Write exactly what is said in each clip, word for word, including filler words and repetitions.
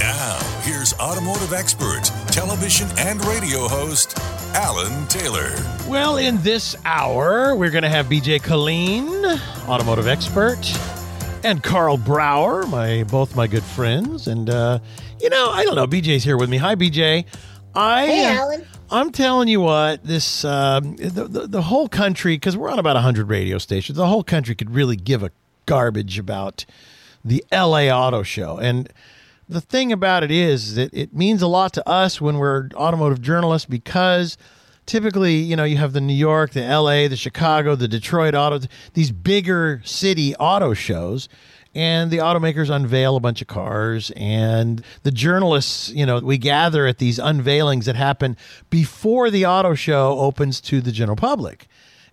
Now, here's automotive expert, television and radio host, Alan Taylor. Well, in this hour, we're going to have B J Killeen, automotive expert, and Carl Brauer, my both my good friends. And, uh, you know, I don't know, B J's here with me. Hi, B J. I, hey, Alan. I'm telling you what, this uh, the, the, the whole country, because we're on about one hundred radio stations, the whole country could really give a garbage about the L A Auto Show. And the thing about it is that it means a lot to us when we're automotive journalists, because typically, you know, you have the New York, the L A, the Chicago, the Detroit auto, these bigger city auto shows, and the automakers unveil a bunch of cars, and the journalists, you know, we gather at these unveilings that happen before the auto show opens to the general public.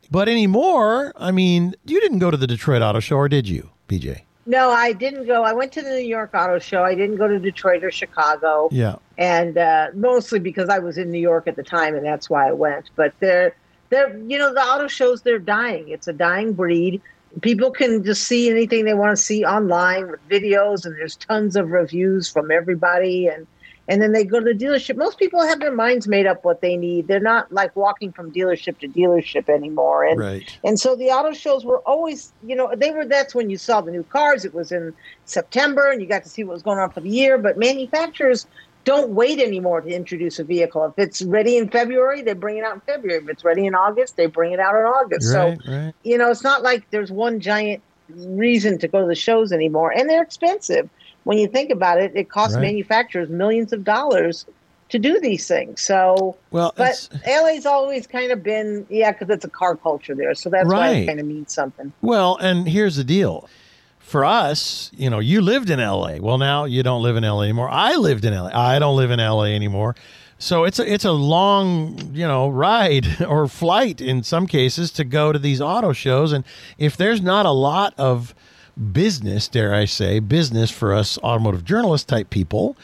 But anymore, I mean, you didn't go to the Detroit Auto Show, or did you, B J? No, I didn't go. I went to the New York Auto Show. I didn't go to Detroit or Chicago. Yeah. And uh, mostly because I was in New York at the time, and that's why I went. But they're, they're, you know, the auto shows, they're dying. It's a dying breed. People can just see anything they want to see online with videos, and there's tons of reviews from everybody. And, and then they go to the dealership. Most people have their minds made up what they need. They're not like walking from dealership to dealership anymore. And right. and so the auto shows were always, you know, they were, that's when you saw the new cars. It was in September, and you got to see what was going on for the year. But manufacturers don't wait anymore to introduce a vehicle. If it's ready in February, they bring it out in February. If it's ready in August, they bring it out in August. Right, so, right. you know, it's not like there's one giant reason to go to the shows anymore. And they're expensive. When you think about it, it costs right. manufacturers millions of dollars to do these things. So, well, but L A's always kind of been, yeah, because it's a car culture there. So that's right. why it kind of means something. Well, and here's the deal. For us, you know, you lived in L A. Well, now you don't live in L A anymore. I lived in L A. I don't live in L A anymore. So it's a, it's a long, you know, ride or flight in some cases to go to these auto shows. And if there's not a lot of business, dare I say, business for us automotive journalist type people,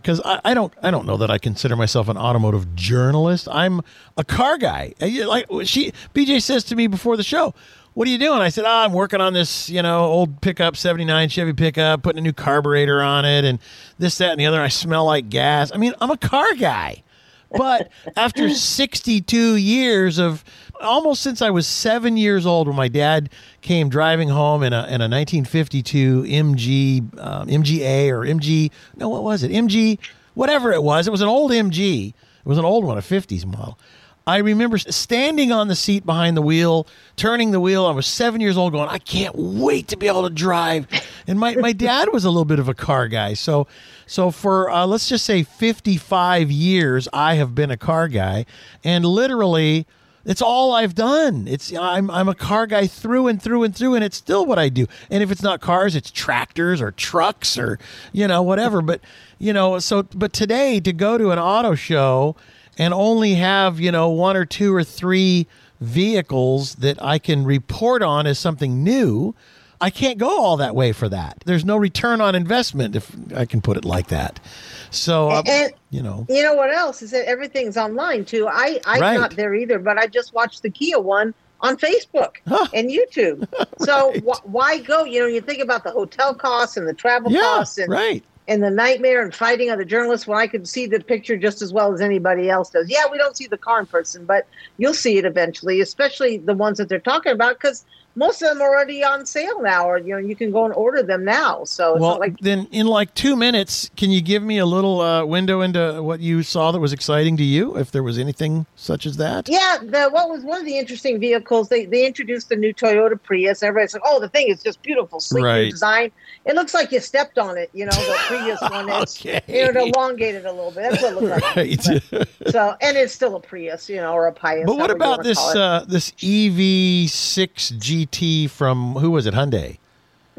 because I, I don't I don't know that I consider myself an automotive journalist. I'm a car guy. Like she B J says to me before the show, what are you doing? I said, oh, I'm working on this, you know, old pickup, seventy-nine Chevy pickup, putting a new carburetor on it and this, that, and the other. I smell like gas. I mean, I'm a car guy. But after sixty-two years of, almost since I was seven years old, when my dad came driving home in a in a nineteen fifty-two M G, um, M G A or M G, no, what was it? M G, whatever it was. It was an old M G. It was an old one, a fifties model. I remember standing on the seat behind the wheel, turning the wheel. I was seven years old going, I can't wait to be able to drive. And my, my dad was a little bit of a car guy. So so for, uh, let's just say, fifty-five years, I have been a car guy. And literally, it's all I've done. It's I'm I'm a car guy through and through and through, and it's still what I do. And if it's not cars, it's tractors or trucks or, you know, whatever. But, you know, so but today to go to an auto show and only have, you know, one or two or three vehicles that I can report on as something new, I can't go all that way for that. There's no return on investment, if I can put it like that. So, uh, and, you know. You know what else is that everything's online, too. I, I'm right. not there either, but I just watched the Kia one on Facebook huh. and YouTube. So right. wh- why go? You know, you think about the hotel costs and the travel yeah, costs. and right. And the nightmare and fighting of the journalists when I could see the picture just as well as anybody else does. Yeah, we don't see the car in person, but you'll see it eventually, especially the ones that they're talking about, because most of them are already on sale now, or you know, you can go and order them now. So it's well, not like- then in like two minutes, can you give me a little uh, window into what you saw that was exciting to you, if there was anything such as that? Yeah, the, what was one of the interesting vehicles? They they introduced the new Toyota Prius. Everybody's like, "Oh, the thing is just beautiful, sleek right. design. It looks like you stepped on it." You know, the Prius one is okay. you know, it elongated a little bit. That's what it looked right. like. But, so and it's still a Prius, you know, or a Pius. But what about this uh, this E V six G? T from who was it? Hyundai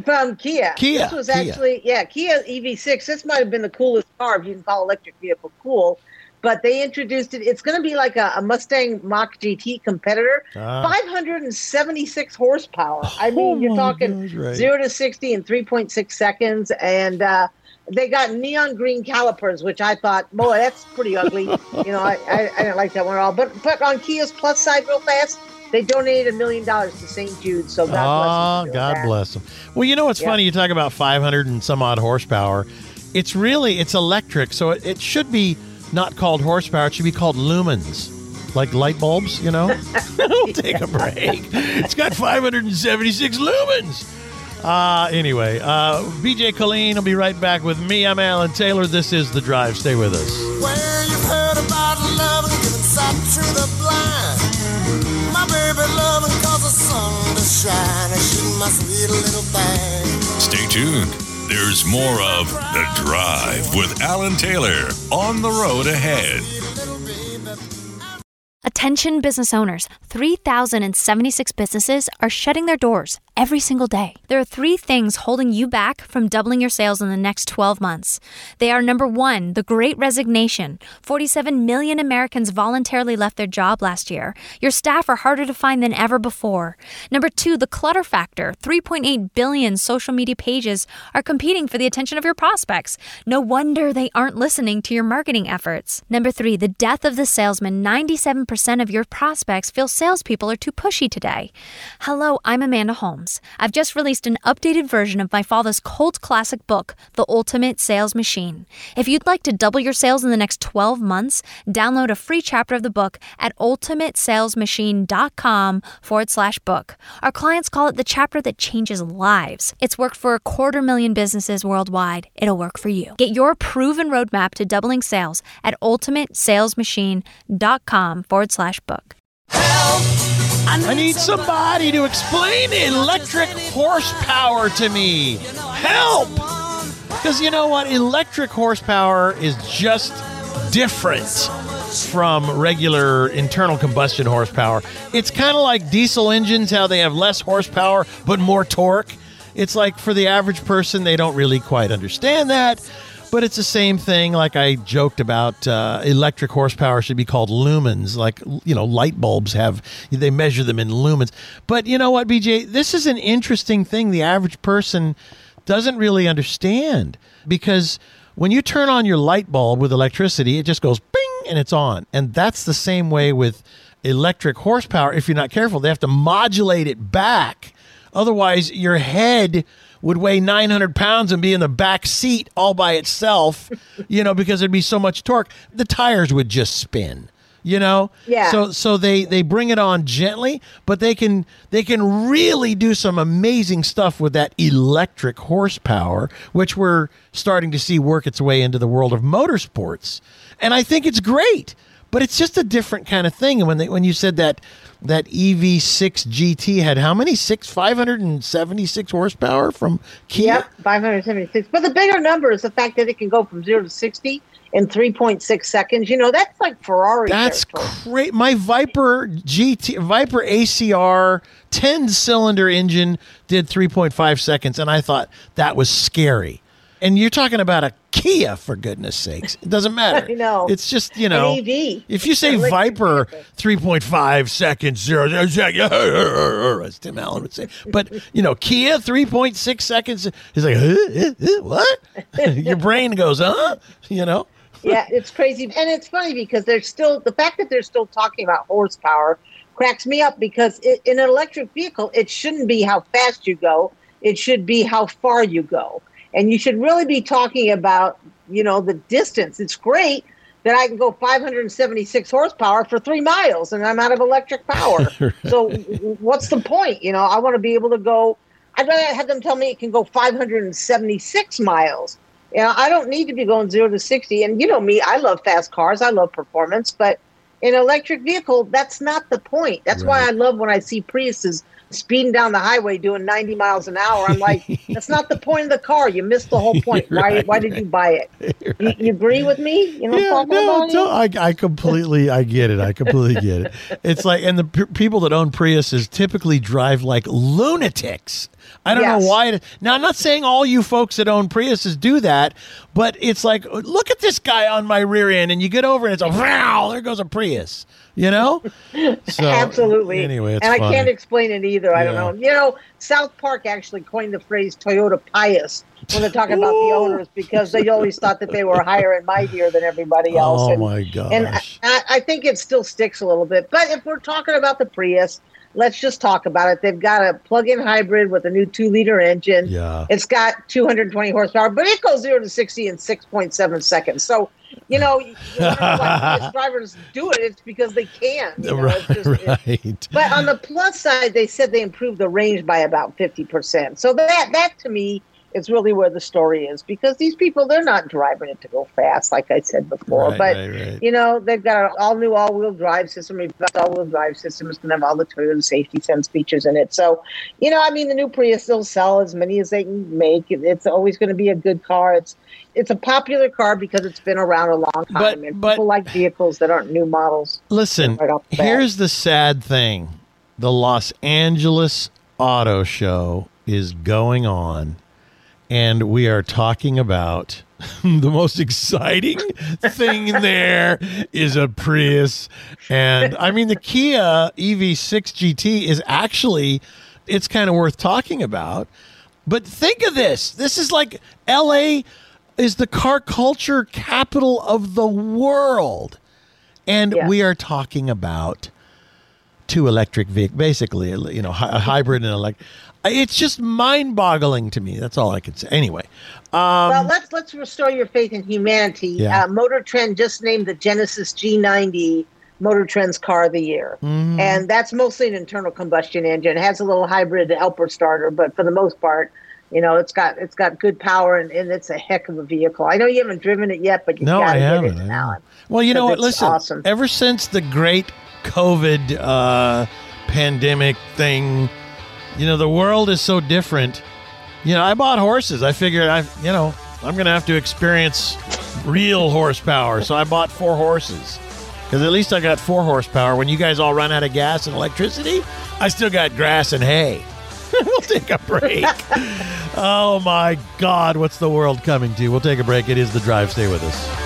from Kia. Kia. This was Kia. actually yeah Kia E V six. This might have been the coolest car, if you can call electric vehicle cool. but they introduced it. It's going to be like a, a Mustang Mach G T competitor, ah. five hundred seventy-six horsepower. I mean, oh you're talking God, right. zero to sixty in three point six seconds. And uh, they got neon green calipers, which I thought, boy, that's pretty ugly. you know, I, I, I didn't like that one at all. But, but on Kia's plus side real fast, they donated a million dollars to Saint Jude, so God bless them. Oh, God bless them. Well, you know what's yeah. funny? You talk about five hundred and some odd horsepower. It's really, it's electric, so it, it should be not called horsepower. It should be called lumens, like light bulbs, you know? We'll take a break. It's got five hundred seventy-six lumens. Uh, anyway, uh, B J Killeen will be right back with me. I'm Alan Taylor. This is The Drive. Stay with us. Where you've heard about love and given sight through the blind. My baby loving cause the sun to shine, and she must be a little bang. Stay tuned. There's more of The Drive with Alan Taylor on the road ahead. Attention business owners, three thousand seventy-six businesses are shutting their doors every single day. There are three things holding you back from doubling your sales in the next twelve months. They are, number one, the Great Resignation. forty-seven million Americans voluntarily left their job last year. Your staff are harder to find than ever before. Number two, the clutter factor. three point eight billion social media pages are competing for the attention of your prospects. No wonder they aren't listening to your marketing efforts. Number three, the death of the salesman. ninety-seven percent of your prospects feel salespeople are too pushy today. Hello, I'm Amanda Holmes. I've just released an updated version of my father's cult classic book, The Ultimate Sales Machine. If you'd like to double your sales in the next twelve months, download a free chapter of the book at ultimatesalesmachine.com forward slash book. Our clients call it the chapter that changes lives. It's worked for a quarter million businesses worldwide. It'll work for you. Get your proven roadmap to doubling sales at ultimatesalesmachine.com forward slash book. Help! I need somebody to explain electric horsepower to me. Help! Because you know what? Electric horsepower is just different from regular internal combustion horsepower. It's kind of like diesel engines, how they have less horsepower but more torque. It's like for the average person, they don't really quite understand that. But it's the same thing, like I joked about, uh, electric horsepower should be called lumens, like, you know, light bulbs have, they measure them in lumens. But you know what, B J, this is an interesting thing the average person doesn't really understand, because when you turn on your light bulb with electricity, it just goes bing and it's on. And that's the same way with electric horsepower. If you're not careful, they have to modulate it back. Otherwise, your head would weigh nine hundred pounds and be in the back seat all by itself, you know, because there'd be so much torque. The tires would just spin, you know? Yeah. So so they, they bring it on gently, but they can they can really do some amazing stuff with that electric horsepower, which we're starting to see work its way into the world of motorsports. And I think it's great, but it's just a different kind of thing. And when they, when you said that that E V six G T had how many? Six, five hundred seventy-six horsepower from Kia? Yep, five hundred seventy-six. But the bigger number is the fact that it can go from zero to sixty in three point six seconds. You know, that's like Ferrari. That's great. My Viper G T, Viper A C R ten-cylinder engine did three point five seconds, and I thought that was scary. And you're talking about a Kia, for goodness sakes. It doesn't matter. I know. It's just, you know, E V. If you say Viper three point five seconds, zero, zero, zero, as Tim Allen would say. But, you know, Kia three point six seconds. He's like, uh, uh, uh, what? Your brain goes, huh? You know? Yeah, it's crazy. And it's funny because they're still, the fact that they're still talking about horsepower cracks me up, because it, in an electric vehicle, it shouldn't be how fast you go. It should be how far you go. And you should really be talking about, you know, the distance. It's great that I can go five hundred seventy-six horsepower for three miles and I'm out of electric power. Right. So what's the point? You know, I want to be able to go, I'd rather have them tell me it can go five hundred seventy-six miles. You know, I don't need to be going zero to sixty. And you know me, I love fast cars. I love performance. But in an electric vehicle, that's not the point. That's right. Why I love when I see Priuses speeding down the highway doing ninety miles an hour. I'm like, that's not the point of the car. You missed the whole point. Why right, Why right. did you buy it? You, right. you agree with me? You know, yeah, no, no, I, I completely, I get it. I completely get it. It's like, and the p- people that own Priuses typically drive like lunatics. I don't yes. know why. It, now, I'm not saying all you folks that own Priuses do that, but it's like, look at this guy on my rear end, and you get over and it's a, wow, there goes a Prius, you know? So, absolutely. Anyway, it's And I funny. can't explain it either. Yeah. I don't know. You know, South Park actually coined the phrase Toyota Pius when they're talking about the owners, because they always thought that they were higher and mightier than everybody else. Oh, and, my gosh. And I, I think it still sticks a little bit. But if we're talking about the Prius, let's just talk about it. They've got a plug-in hybrid with a new two-liter engine. Yeah. It's got two hundred twenty horsepower, but it goes zero to sixty in six point seven seconds. So, you know, you wonder why these drivers do it. It's because they can. You know? Right, it's just, right. It, but on the plus side, they said they improved the range by about fifty percent. So that, that to me, is really where the story is, because these people, they're not driving it to go fast, like I said before. Right, but, right, right. you know, they've got an all-new all-wheel drive system. We've got all-wheel drive system. It's going to have all the Toyota Safety Sense features in it. So, you know, I mean, the new Prius, they'll sell as many as they can make. It's always going to be a good car. It's it's a popular car because it's been around a long time. But, and but, people like vehicles that aren't new models. Listen, right off the bat. Here's the sad thing. The Los Angeles Auto Show is going on. And we are talking about the most exciting thing there is a Prius. And I mean, the Kia E V six G T is actually, it's kind of worth talking about. But think of this. This is like L A is the car culture capital of the world. And yeah. we are talking about two electric vehicles, basically, you know, a hybrid and electric. It's just mind-boggling to me. That's all I can say. Anyway, um, well, let's let's restore your faith in humanity. Yeah. Uh, Motor Trend just named the Genesis G ninety Motor Trend's Car of the Year, mm. and that's mostly an internal combustion engine. It has a little hybrid helper starter, but for the most part, you know, it's got it's got good power, and, and it's a heck of a vehicle. I know you haven't driven it yet, but you no, gotta I get it, Alan. Well, you know what? Listen, awesome. Ever since the great COVID uh, pandemic thing. You know, the world is so different. You know, I bought horses. I figured, I, you know, I'm going to have to experience real horsepower. So I bought four horses because at least I got four horsepower. When you guys all run out of gas and electricity, I still got grass and hay. We'll take a break. Oh, my God. What's the world coming to? We'll take a break. It is The Drive. Stay with us.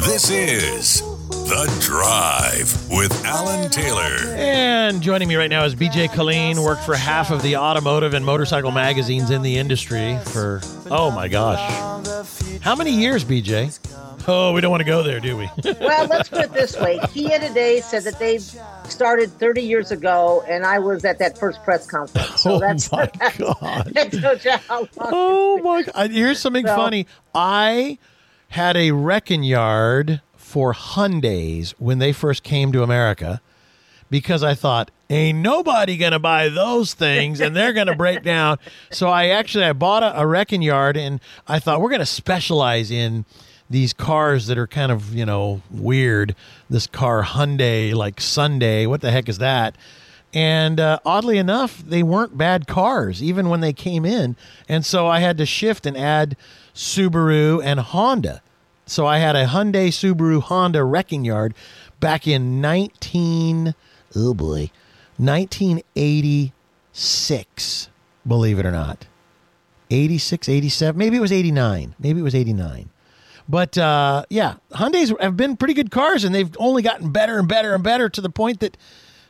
This is The Drive with Alan Taylor. And joining me right now is B J Killeen, worked for half of the automotive and motorcycle magazines in the industry for, oh my gosh, how many years, B J? Oh, we don't want to go there, do we? Well, let's put it this way. Kia today said that they started thirty years ago, and I was at that first press conference. So oh, that's, my that's, God. That tells you how long. Oh, my God. Here's something so, funny. I... had a wrecking yard for Hyundais when they first came to America because I thought, ain't nobody going to buy those things and they're going to break down. So I actually, I bought a, a wrecking yard and I thought we're going to specialize in these cars that are kind of, you know, weird. This car Hyundai, like Sunday, what the heck is that? And uh, oddly enough, they weren't bad cars, even when they came in. And so I had to shift and add Subaru and Honda. So I had a Hyundai Subaru Honda wrecking yard back in nineteen, oh boy, nineteen eighty-six, believe it or not. eighty-six, eighty-seven, maybe it was eighty-nine. Maybe it was eighty-nine. But, uh, yeah, Hyundais have been pretty good cars, and they've only gotten better and better and better to the point that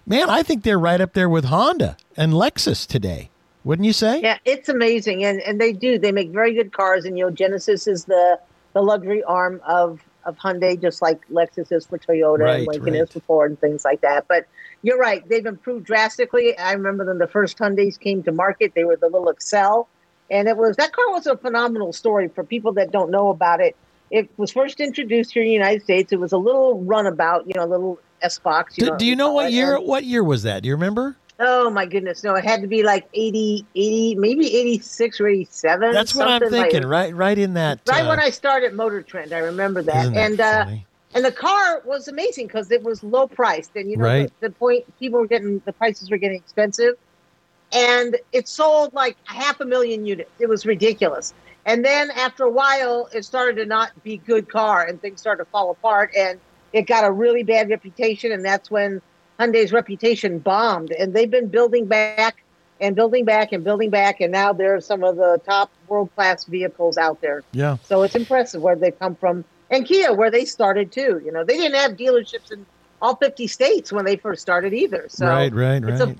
man, I think they're right up there with Honda and Lexus today. Wouldn't you say? Yeah, it's amazing. And and they do. They make very good cars. And, you know, Genesis is the, the luxury arm of, of Hyundai, just like Lexus is for Toyota right, and Lincoln right. is for Ford and things like that. But you're right. They've improved drastically. I remember when the first Hyundais came to market, they were the little Excel. And it was that car was a phenomenal story for people that don't know about it. It was first introduced here in the United States. It was a little runabout, you know, a little S-Box. Do, do you know what year? And, what year was that? Do you remember? Oh, my goodness. No, it had to be like eighty, eighty, maybe eighty-six or eighty-seven. That's what I'm thinking, like, right right in that. Right uh, when I started Motor Trend, I remember that. Isn't that and funny? Uh, and the car was amazing because it was low priced. And, you know, right. the, the point people were getting, the prices were getting expensive. And it sold like half a million units. It was ridiculous. And then after a while, it started to not be a good car and things started to fall apart. And it got a really bad reputation. And that's when Hyundai's reputation bombed, and they've been building back and building back and building back, and now they're some of the top world-class vehicles out there. Yeah. So it's impressive where they've come from. And Kia, where they started, too. You know, they didn't have dealerships in all fifty states when they first started either. So right, right, right. It's, a,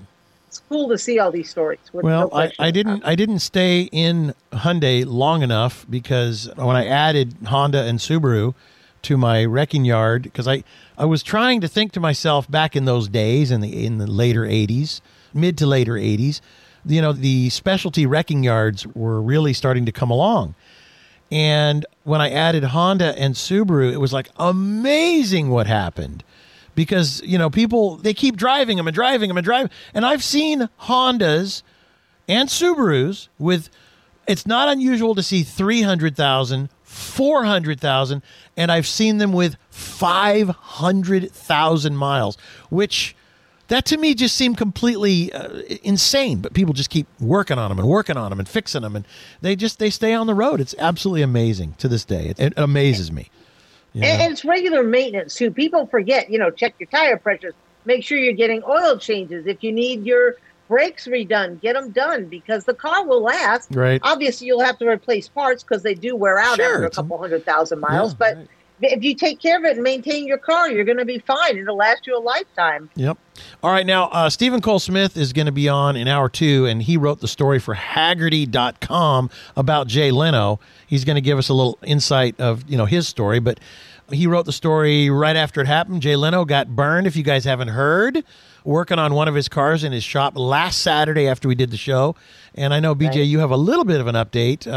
it's cool to see all these stories. Well, no I, I didn't I didn't stay in Hyundai long enough because when I added Honda and Subaru to my wrecking yard, because I, I was trying to think to myself back in those days, in the in the later eighties, mid to later eighties, you know, the specialty wrecking yards were really starting to come along. And when I added Honda and Subaru, it was like amazing what happened because, you know, people, they keep driving them and driving them and driving. And I've seen Hondas and Subarus with, it's not unusual to see three hundred thousand four hundred thousand, and I've seen them with five hundred thousand miles, which that to me just seemed completely uh, insane. But people just keep working on them and working on them and fixing them, and they just they stay on the road. It's absolutely amazing to this day. It, it amazes me. You know? And it's regular maintenance too. People forget, you know, check your tire pressures, make sure you're getting oil changes. If you need your brakes redone, get them done because the car will last. Right. Obviously, you'll have to replace parts because they do wear out sure, after a couple hundred thousand miles. Yeah, but right. if you take care of it and maintain your car, you're going to be fine. It'll last you a lifetime. Yep. All right. Now, uh, Stephen Cole Smith is going to be on in hour two, and he wrote the story for Hagerty dot com about Jay Leno. He's going to give us a little insight of, you know, his story, but he wrote the story right after it happened. Jay Leno got burned, if you guys haven't heard, working on one of his cars in his shop last Saturday after we did the show. And I know, B J, right. you have a little bit of an update, uh,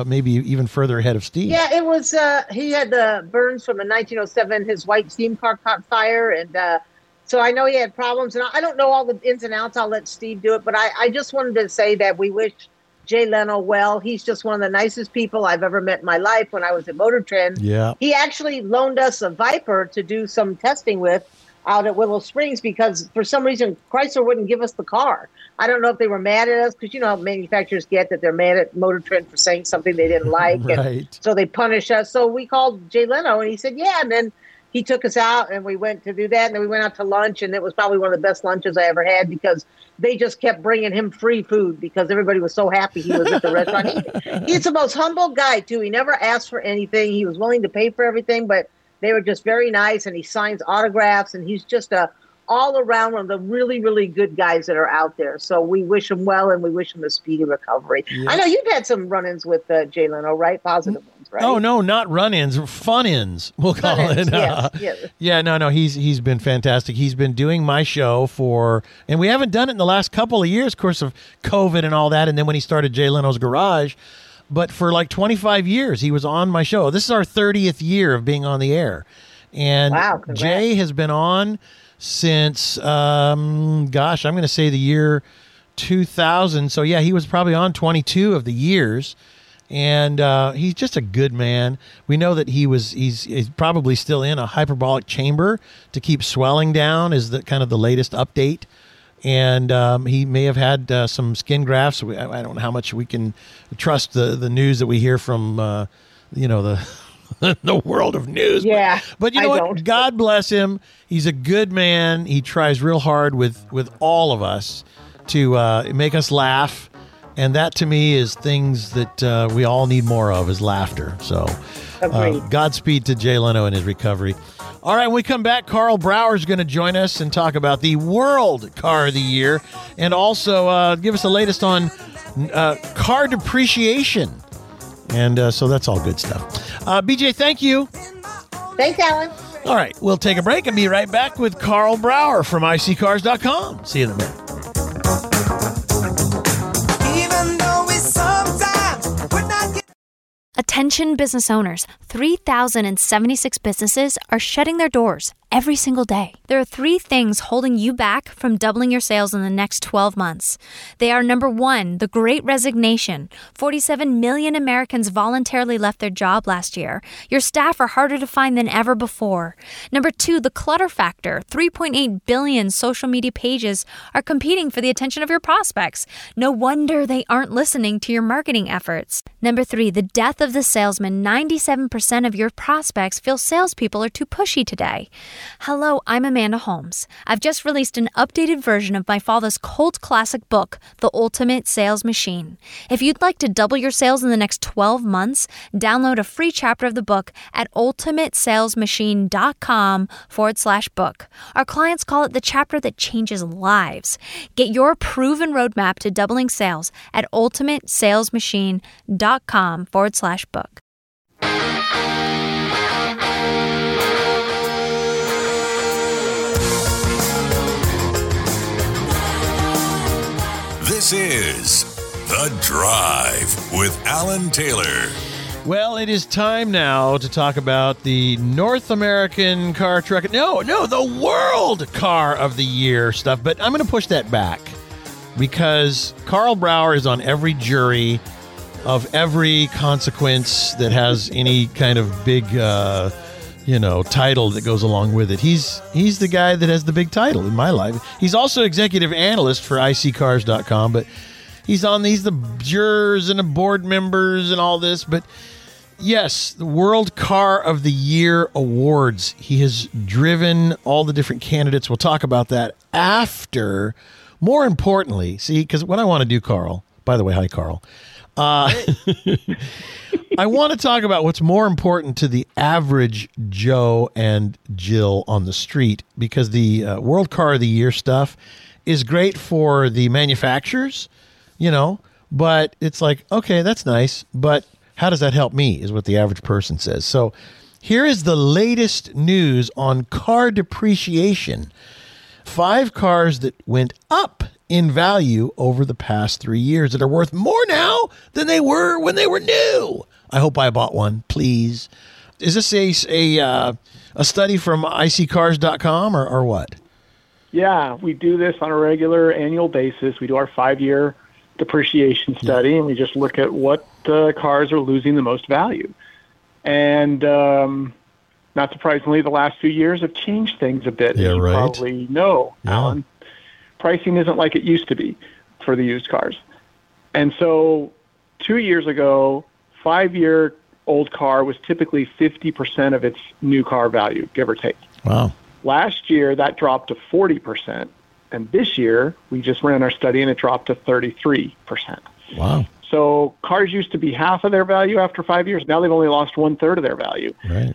uh, maybe even further ahead of Steve. Yeah, it was, uh, he had the burns from a nineteen oh seven, his white steam car caught fire. And uh, so I know he had problems. And I don't know all the ins and outs. I'll let Steve do it. But I, I just wanted to say that we wish Jay Leno well. He's just one of the nicest people I've ever met in my life when I was at Motor Trend. Yeah. He actually loaned us a Viper to do some testing with out at Willow Springs because for some reason Chrysler wouldn't give us the car. I don't know if they were mad at us because you know how manufacturers get that they're mad at Motor Trend for saying something they didn't like. Right. And so they punish us. So we called Jay Leno and he said, yeah. And then he took us out and we went to do that. And then we went out to lunch and it was probably one of the best lunches I ever had because they just kept bringing him free food because everybody was so happy he was at the restaurant. He, he's the most humble guy too. He never asked for anything. He was willing to pay for everything, but they were just very nice. And he signs autographs and he's just a all around one of the really, really good guys that are out there. So we wish him well and we wish him a speedy recovery. Yes. I know you've had some run-ins with uh, Jay Leno, right? Positive ones, right? Oh, no, not run-ins, fun-ins, we'll call fun-ins, it. Yes, uh, yes. Yeah, no, no, he's he's been fantastic. He's been doing my show for, and we haven't done it in the last couple of years, of course, of COVID and all that, and then when he started Jay Leno's Garage, but for like twenty-five years, he was on my show. This is our thirtieth year of being on the air. And wow, Jay has been on since, um, gosh, I'm going to say the year two thousand. So, yeah, he was probably on twenty-two of the years. And uh, he's just a good man. We know that he was he's, he's probably still in a hyperbaric chamber to keep swelling down is the kind of the latest update. And um, he may have had uh, some skin grafts. We, I, I don't know how much we can trust the, the news that we hear from, uh, you know, the... the world of news. Yeah. But, but you know I what? Don't. God bless him. He's a good man. He tries real hard with, with all of us to uh, make us laugh. And that to me is things that uh, we all need more of is laughter. So uh, Godspeed to Jay Leno and his recovery. All right, when we come back, Carl Brauer is going to join us and talk about the World Car of the Year, and also uh, give us the latest on uh, car depreciation. And uh, so that's all good stuff. Uh, B J, thank you. Thanks, Alan. All right, we'll take a break and be right back with Carl Brauer from i see cars dot com. See you in a minute. Attention business owners, three thousand seventy-six businesses are shutting their doors every single day. There are three things holding you back from doubling your sales in the next twelve months. They are, number one, the Great Resignation. forty-seven million Americans voluntarily left their job last year. Your staff are harder to find than ever before. Number two, the clutter factor. three point eight billion social media pages are competing for the attention of your prospects. No wonder they aren't listening to your marketing efforts. Number three, the death of the salesman. ninety-seven percent of your prospects feel salespeople are too pushy today. Hello, I'm Amanda Holmes. I've just released an updated version of my father's cult classic book, The Ultimate Sales Machine. If you'd like to double your sales in the next twelve months, download a free chapter of the book at ultimatesalesmachine.com forward slash book. Our clients call it the chapter that changes lives. Get your proven roadmap to doubling sales at ultimatesalesmachine.com forward slash book. This is The Drive with Alan Taylor. Well, it is time now to talk about the North American Car Truck. No, no, the World Car of the Year stuff. But I'm going to push that back because Carl Brauer is on every jury of every consequence that has any kind of big, uh, you know, title that goes along with it. He's he's the guy that has the big title in my life. He's also executive analyst for i see cars dot com, but he's on these the jurors and the board members and all this. But yes, the World Car of the Year awards. He has driven all the different candidates. We'll talk about that after. More importantly, see, because what I want to do, Carl, by the way, hi, Carl. Uh, I want to talk about what's more important to the average Joe and Jill on the street, because the uh, World Car of the Year stuff is great for the manufacturers, you know, but it's like, okay, that's nice, but how does that help me is what the average person says. So here is the latest news on car depreciation. Five cars that went up in value over the past three years that are worth more now than they were when they were new. I hope I bought one, please. Is this a a, uh, a study from i see cars dot com or, or what? Yeah, we do this on a regular annual basis. We do our five-year depreciation study, yeah. And we just look at what uh, cars are losing the most value. And um, not surprisingly, the last few years have changed things a bit. Yeah, you right. probably know, yeah. Alan. Pricing isn't like it used to be for the used cars. And so two years ago, five-year-old car was typically fifty percent of its new car value, give or take. Wow. Last year, that dropped to forty percent. And this year, we just ran our study, and it dropped to thirty-three percent. Wow. So cars used to be half of their value after five years. Now they've only lost one-third of their value. Right.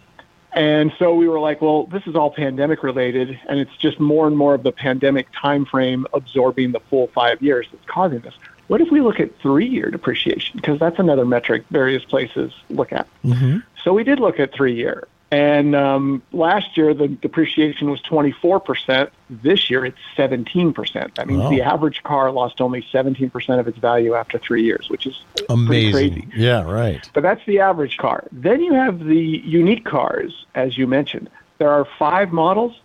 And so we were like, well, this is all pandemic related, and it's just more and more of the pandemic time frame absorbing the full five years that's causing this. What if we look at three-year depreciation? Because that's another metric various places look at. Mm-hmm. So we did look at three-year. And um, last year, the depreciation was twenty-four percent. This year, it's seventeen percent. That means wow. The average car lost only seventeen percent of its value after three years, which is amazing. Crazy. Yeah, right. But that's the average car. Then you have the unique cars, as you mentioned. There are five models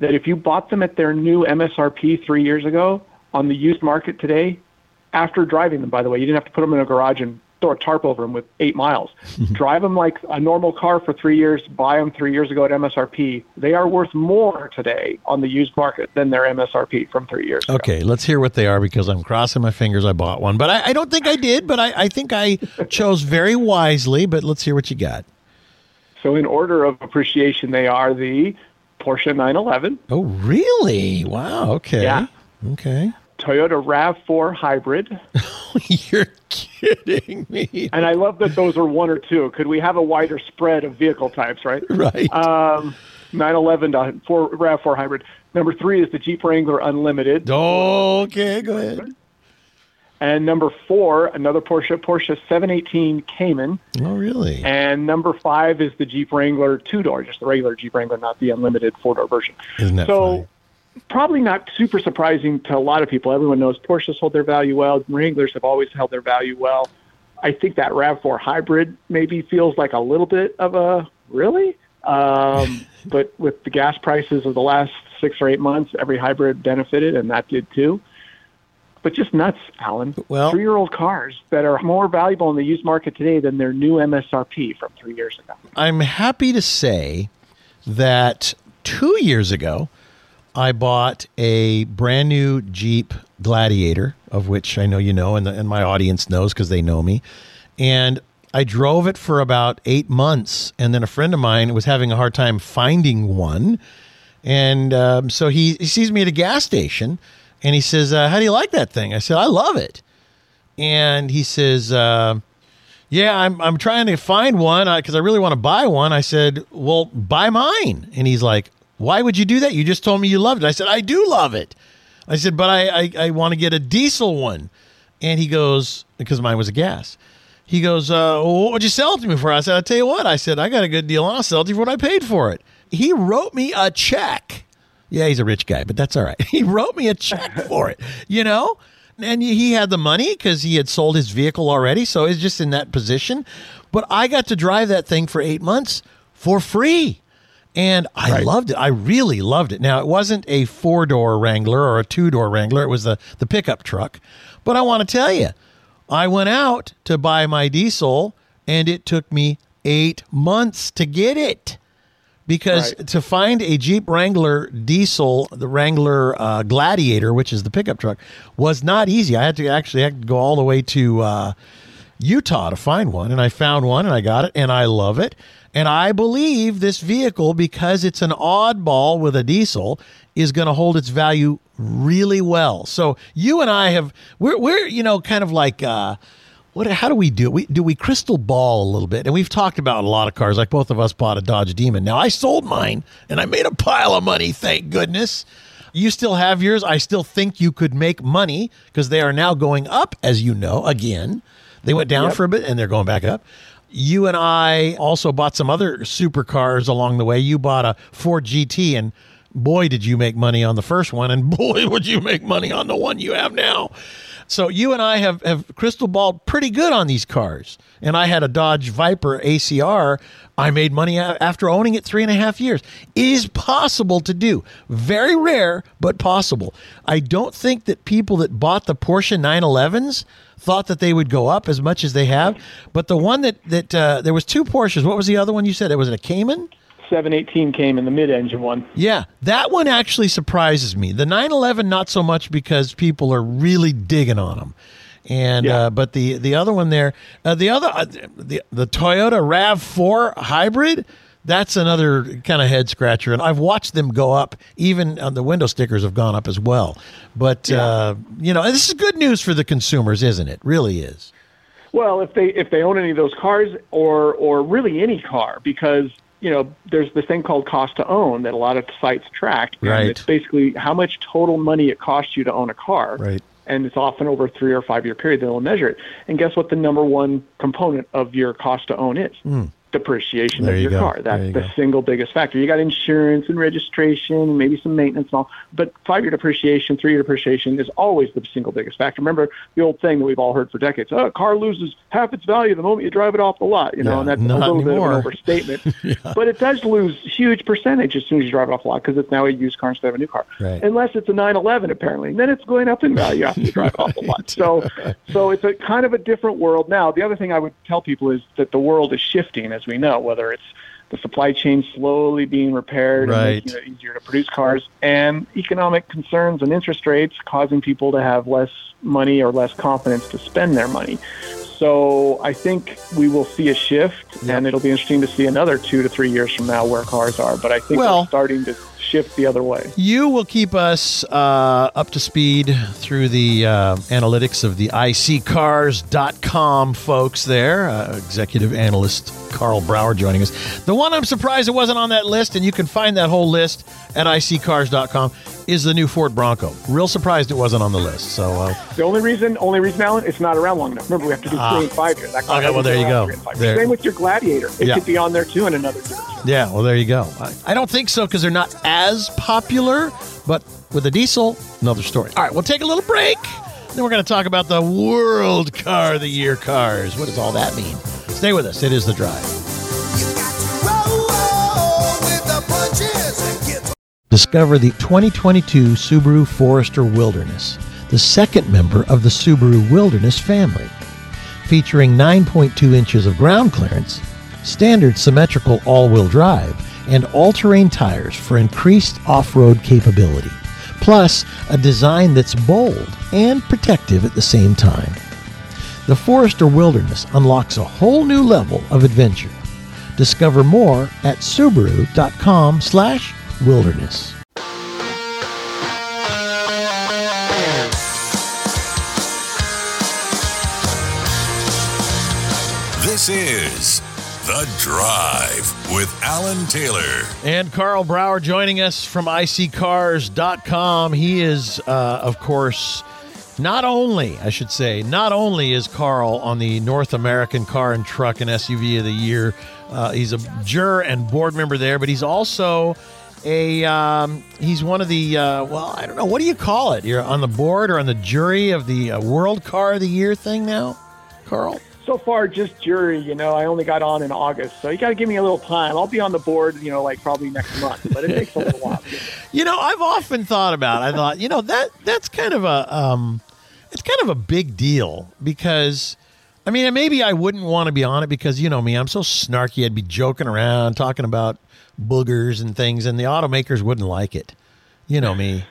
that if you bought them at their new M S R P three years ago on the used market today, after driving them, by the way, you didn't have to put them in a garage and throw a tarp over them with eight miles. Drive them like a normal car for three years, buy them three years ago at M S R P. They are worth more today on the used market than their M S R P from three years ago. Okay, let's hear what they are because I'm crossing my fingers I bought one. But I, I don't think I did, but I, I think I chose very wisely. But let's hear what you got. So in order of appreciation, they are the Porsche nine eleven. Oh, really? Wow, okay. Yeah. Okay. Toyota RAV four Hybrid. You're kidding me. And I love that those are one or two. Could we have a wider spread of vehicle types, right? Right. Um, nine eleven RAV four Hybrid. Number three is the Jeep Wrangler Unlimited. Oh, okay, go ahead. And number four, another Porsche, Porsche seven eighteen Cayman. Oh, really? And number five is the Jeep Wrangler two-door, just the regular Jeep Wrangler, not the Unlimited four-door version. Isn't that so funny? Probably not super surprising to a lot of people. Everyone knows Porsches hold their value well. Wranglers have always held their value well. I think that RAV four Hybrid maybe feels like a little bit of a, really? Um, but with the gas prices of the last six or eight months, every hybrid benefited, and that did too. But just nuts, Alan. Well, three-year-old cars that are more valuable in the used market today than their new M S R P from three years ago. I'm happy to say that two years ago, I bought a brand new Jeep Gladiator, of which I know you know, and, the, and my audience knows because they know me. And I drove it for about eight months, and then a friend of mine was having a hard time finding one. And um, so he, he sees me at a gas station, and he says, uh, how do you like that thing? I said, I love it. And he says, uh, yeah, I'm I'm trying to find one because I really want to buy one. I said, well, buy mine. And he's like, why would you do that? You just told me you loved it. I said, I do love it. I said, but I, I, I want to get a diesel one. And he goes, because mine was a gas. He goes, uh, what would you sell it to me for? I said, I'll tell you what. I said, I got a good deal. I'll sell it to you for what I paid for it. He wrote me a check. Yeah, he's a rich guy, but that's all right. He wrote me a check for it, you know? And he had the money because he had sold his vehicle already, so he's just in that position. But I got to drive that thing for eight months for free. And I right. loved it. I really loved it. Now, it wasn't a four-door Wrangler or a two-door Wrangler. It was the, the pickup truck. But I want to tell you, I went out to buy my diesel, and it took me eight months to get it. Because right. to find a Jeep Wrangler diesel, the Wrangler uh, Gladiator, which is the pickup truck, was not easy. I had to actually had to go all the way to uh, Utah to find one, and I found one, and I got it, and I love it. And I believe this vehicle, because it's an oddball with a diesel, is going to hold its value really well. So you and I have, we're, we're you know, kind of like, uh, what? How do we do it? We, do we crystal ball a little bit? And we've talked about a lot of cars, like both of us bought a Dodge Demon. Now, I sold mine, and I made a pile of money, thank goodness. You still have yours. I still think you could make money, because they are now going up, as you know, again. They went down yep. for a bit, and they're going back up. You and I also bought some other supercars along the way. You bought a Ford G T, and boy, did you make money on the first one, and boy, would you make money on the one you have now. So you and I have, have crystal balled pretty good on these cars. And I had a Dodge Viper A C R. I made money after owning it three and a half years. It is possible to do. Very rare, but possible. I don't think that people that bought the Porsche nine elevens thought that they would go up as much as they have. But the one that, that uh, there was two Porsches. What was the other one you said? It was a Cayman? seven eighteen Cayman, the mid-engine one. Yeah, that one actually surprises me. The nine eleven, not so much because people are really digging on them. And yeah. uh, but the, the other one there, uh, the other uh, the the Toyota RAV four Hybrid, that's another kind of head scratcher. And I've watched them go up. Even uh, the window stickers have gone up as well. But yeah. uh, you know, this is good news for the consumers, isn't it? Really is. Well, if they if they own any of those cars, or or really any car, because you know, there's this thing called cost to own that a lot of sites track. Right. And it's basically how much total money it costs you to own a car. Right. And it's often over a three or five year period they'll measure it. And guess what the number one component of your cost to own is? Mm. Depreciation there of you your go. car. That's you the go. single biggest factor. You got insurance and registration, maybe some maintenance and all. But five year depreciation, three year depreciation is always the single biggest factor. Remember the old thing that we've all heard for decades, oh, a car loses half its value the moment you drive it off the lot, you know, yeah, and that's a little anymore. bit of an overstatement. yeah. But it does lose huge percentage as soon as you drive it off the lot because it's now a used car instead of a new car. Right. Unless it's a nine eleven apparently. And then it's going up in value after you drive it off the lot. So so it's a kind of a different world now. The other thing I would tell people is that the world is shifting as we know, whether it's the supply chain slowly being repaired right. and making it easier to produce cars, and economic concerns and interest rates causing people to have less money or less confidence to spend their money. So I think we will see a shift, yep. and it'll be interesting to see another two to three years from now where cars are. But I think well, we're starting to shift the other way. You will keep us uh, up to speed through the uh, analytics of the i see cars dot com folks there, uh, executive analyst Carl Brauer joining us. The one I'm surprised it wasn't on that list, and you can find that whole list at i see cars dot com, is the new Ford Bronco. Real surprised it wasn't on the list. So uh, the only reason, only reason, Alan, it's not around long enough. Remember, we have to do ah, three and five here. That okay, well, there you go. There. Same with your Gladiator. It yeah. could be on there, too, in another year. Yeah, well, there you go. I, I don't think so because they're not as popular, but with a diesel, another story. All right, we'll take a little break. Then we're going to talk about the World Car of the Year cars. What does all that mean? Stay with us. It is The Drive. Discover the twenty twenty-two Subaru Forester Wilderness, the second member of the Subaru Wilderness family. Featuring nine point two inches of ground clearance, standard symmetrical all-wheel drive, and all-terrain tires for increased off-road capability. Plus, a design that's bold and protective at the same time. The Forester Wilderness unlocks a whole new level of adventure. Discover more at Subaru.com slash wilderness. This is The Drive with Alan Taylor. And Carl Brauer joining us from i see cars dot com. He is, uh, of course, not only, I should say, not only is Carl on the North American Car and Truck and S U V of the Year. Uh, he's a juror and board member there, but he's also a, um, he's one of the, uh, well, I don't know, what do you call it? You're on the board or on the jury of the uh, World Car of the Year thing now, Carl? So far, just jury, you know, I only got on in August, so you got to give me a little time. I'll be on the board, you know, like probably next month, but it takes a little while. You know, I've often thought about it. I thought, you know, that that's kind of a, um, it's kind of a big deal because, I mean, maybe I wouldn't want to be on it because, you know me, I'm so snarky. I'd be joking around, talking about boogers and things, and the automakers wouldn't like it. You know me.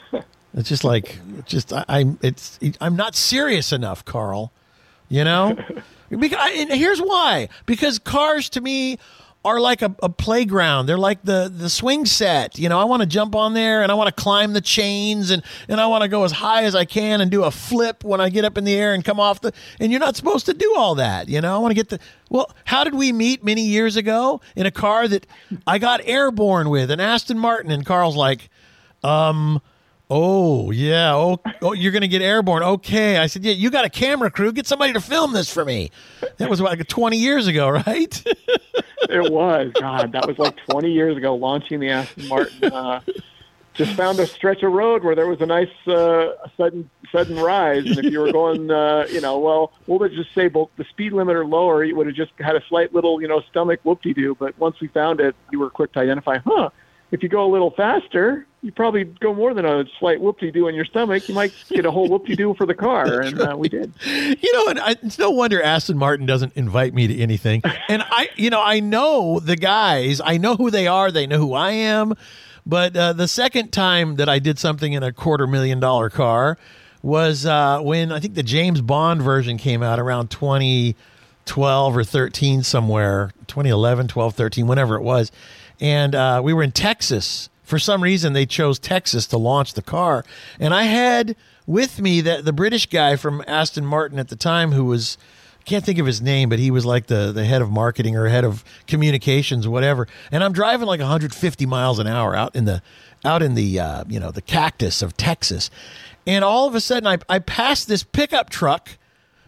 It's just like, just I, I'm, it's, I'm not serious enough, Carl, you know? Because, and here's why. Because cars, to me, are like a, a playground. They're like the, the swing set. You know, I want to jump on there, and I want to climb the chains, and, and I want to go as high as I can and do a flip when I get up in the air and come off the – and you're not supposed to do all that. You know, I want to get the – well, how did we meet many years ago? In a car that I got airborne with, an Aston Martin, and Carl's like, um – oh, yeah. Oh, oh you're going to get airborne. Okay. I said, yeah, you got a camera crew. Get somebody to film this for me. That was like twenty years ago, right? It was. God, that was like twenty years ago, launching the Aston Martin. Uh, just found a stretch of road where there was a nice uh, sudden sudden rise. And if you were going, uh, you know, well, we'll just say both the speed limit or lower, you would have just had a slight little, you know, stomach whoop-de-doo. But once we found it, we were quick to identify, huh, if you go a little faster, you probably go more than a slight whoop-de-doo in your stomach. You might get a whole whoop-de-doo for the car, and uh, we did. You know, and I, it's no wonder Aston Martin doesn't invite me to anything. And I, you know, I know the guys. I know who they are. They know who I am. But uh, the second time that I did something in a quarter million dollar car was uh, when I think the James Bond version came out around twenty twelve or thirteen somewhere, twenty eleven, twelve, thirteen, whenever it was. And uh, we were in Texas. For some reason, they chose Texas to launch the car. And I had with me that the British guy from Aston Martin at the time who was, I can't think of his name, but he was like the, the head of marketing or head of communications, whatever. And I'm driving like one hundred fifty miles an hour out in the, out in the uh, you know, the cactus of Texas. And all of a sudden, I, I passed this pickup truck.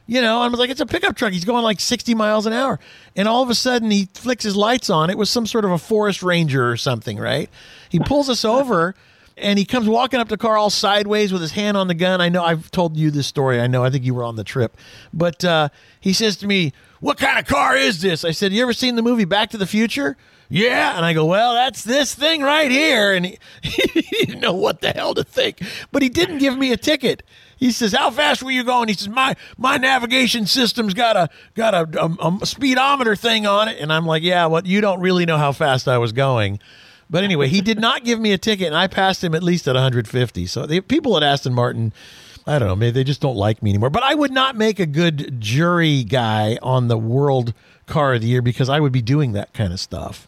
You know, I was like, it's a pickup truck. He's going like sixty miles an hour. And all of a sudden, he flicks his lights on. It was some sort of a Forest Ranger or something, right? He pulls us over, and he comes walking up to the car all sideways with his hand on the gun. I know I've told you this story. I know. I think you were on the trip. But uh, he says to me, what kind of car is this? I said, you ever seen the movie Back to the Future? Yeah. And I go, well, that's this thing right here. And he, he didn't know what the hell to think. But he didn't give me a ticket. He says, how fast were you going? He says, my my navigation system's got a got a, a, a speedometer thing on it. And I'm like, yeah, well, you don't really know how fast I was going. But anyway, he did not give me a ticket, and I passed him at least at one hundred fifty. So the people at Aston Martin, I don't know, maybe they just don't like me anymore. But I would not make a good jury guy on the World Car of the Year because I would be doing that kind of stuff.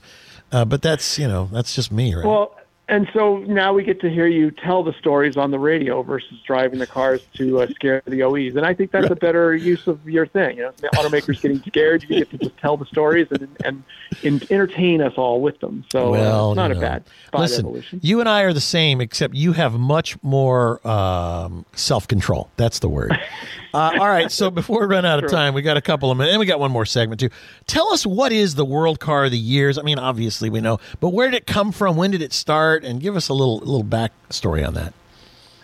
Uh, but that's, you know, that's just me, right? Well, And so now we get to hear you tell the stories on the radio versus driving the cars to uh, scare the O Es. And I think that's a better use of your thing. You know, the automakers getting scared, you get to just tell the stories and and, and entertain us all with them. So well, uh, it's not you know, a bad, bad listen, evolution. You and I are the same, except you have much more um, self-control. That's the word. Uh, all right, so before we run out of time, we got a couple of minutes, and we got one more segment, too. Tell us, what is the World Car of the Year? I mean, obviously we know, but where did it come from? When did it start? And give us a little little backstory on that.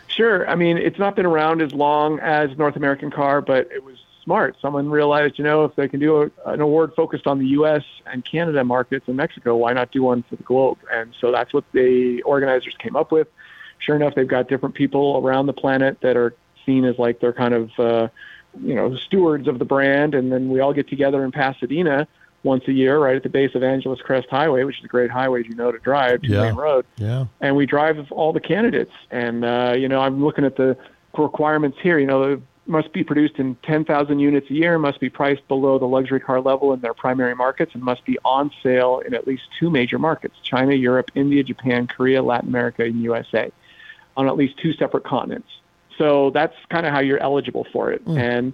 Sure. I mean, it's not been around as long as North American Car, but it was smart. Someone realized, you know, if they can do a, an award focused on the U S and Canada markets and Mexico, why not do one for the globe? And so that's what the organizers came up with. Sure enough, they've got different people around the planet that are seen as like they're kind of, uh, you know, stewards of the brand. And then we all get together in Pasadena once a year, right at the base of Angeles Crest Highway, which is a great highway, you know, to drive to yeah. main road. Yeah. And we drive all the candidates. And, uh, you know, I'm looking at the requirements here, you know, they must be produced in ten thousand units a year, must be priced below the luxury car level in their primary markets, and must be on sale in at least two major markets, China, Europe, India, Japan, Korea, Latin America, and U S A, on at least two separate continents. So that's kind of how you're eligible for it. Mm. And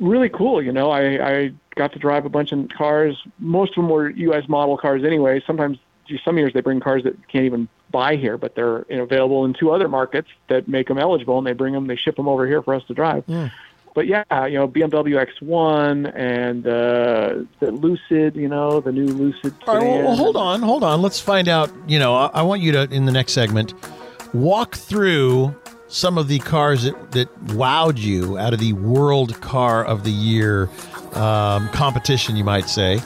really cool. You know, I, I got to drive a bunch of cars. Most of them were U S model cars anyway. Sometimes, some years they bring cars that you can't even buy here, but they're you know, available in two other markets that make them eligible, and they bring them, they ship them over here for us to drive. Yeah. But yeah, you know, B M W X one and uh, the Lucid, you know, the new Lucid. All right, well, well, hold on, hold on. Let's find out, you know, I, I want you to, in the next segment, walk through some of the cars that, that wowed you out of the World Car of the Year um, competition, you might say.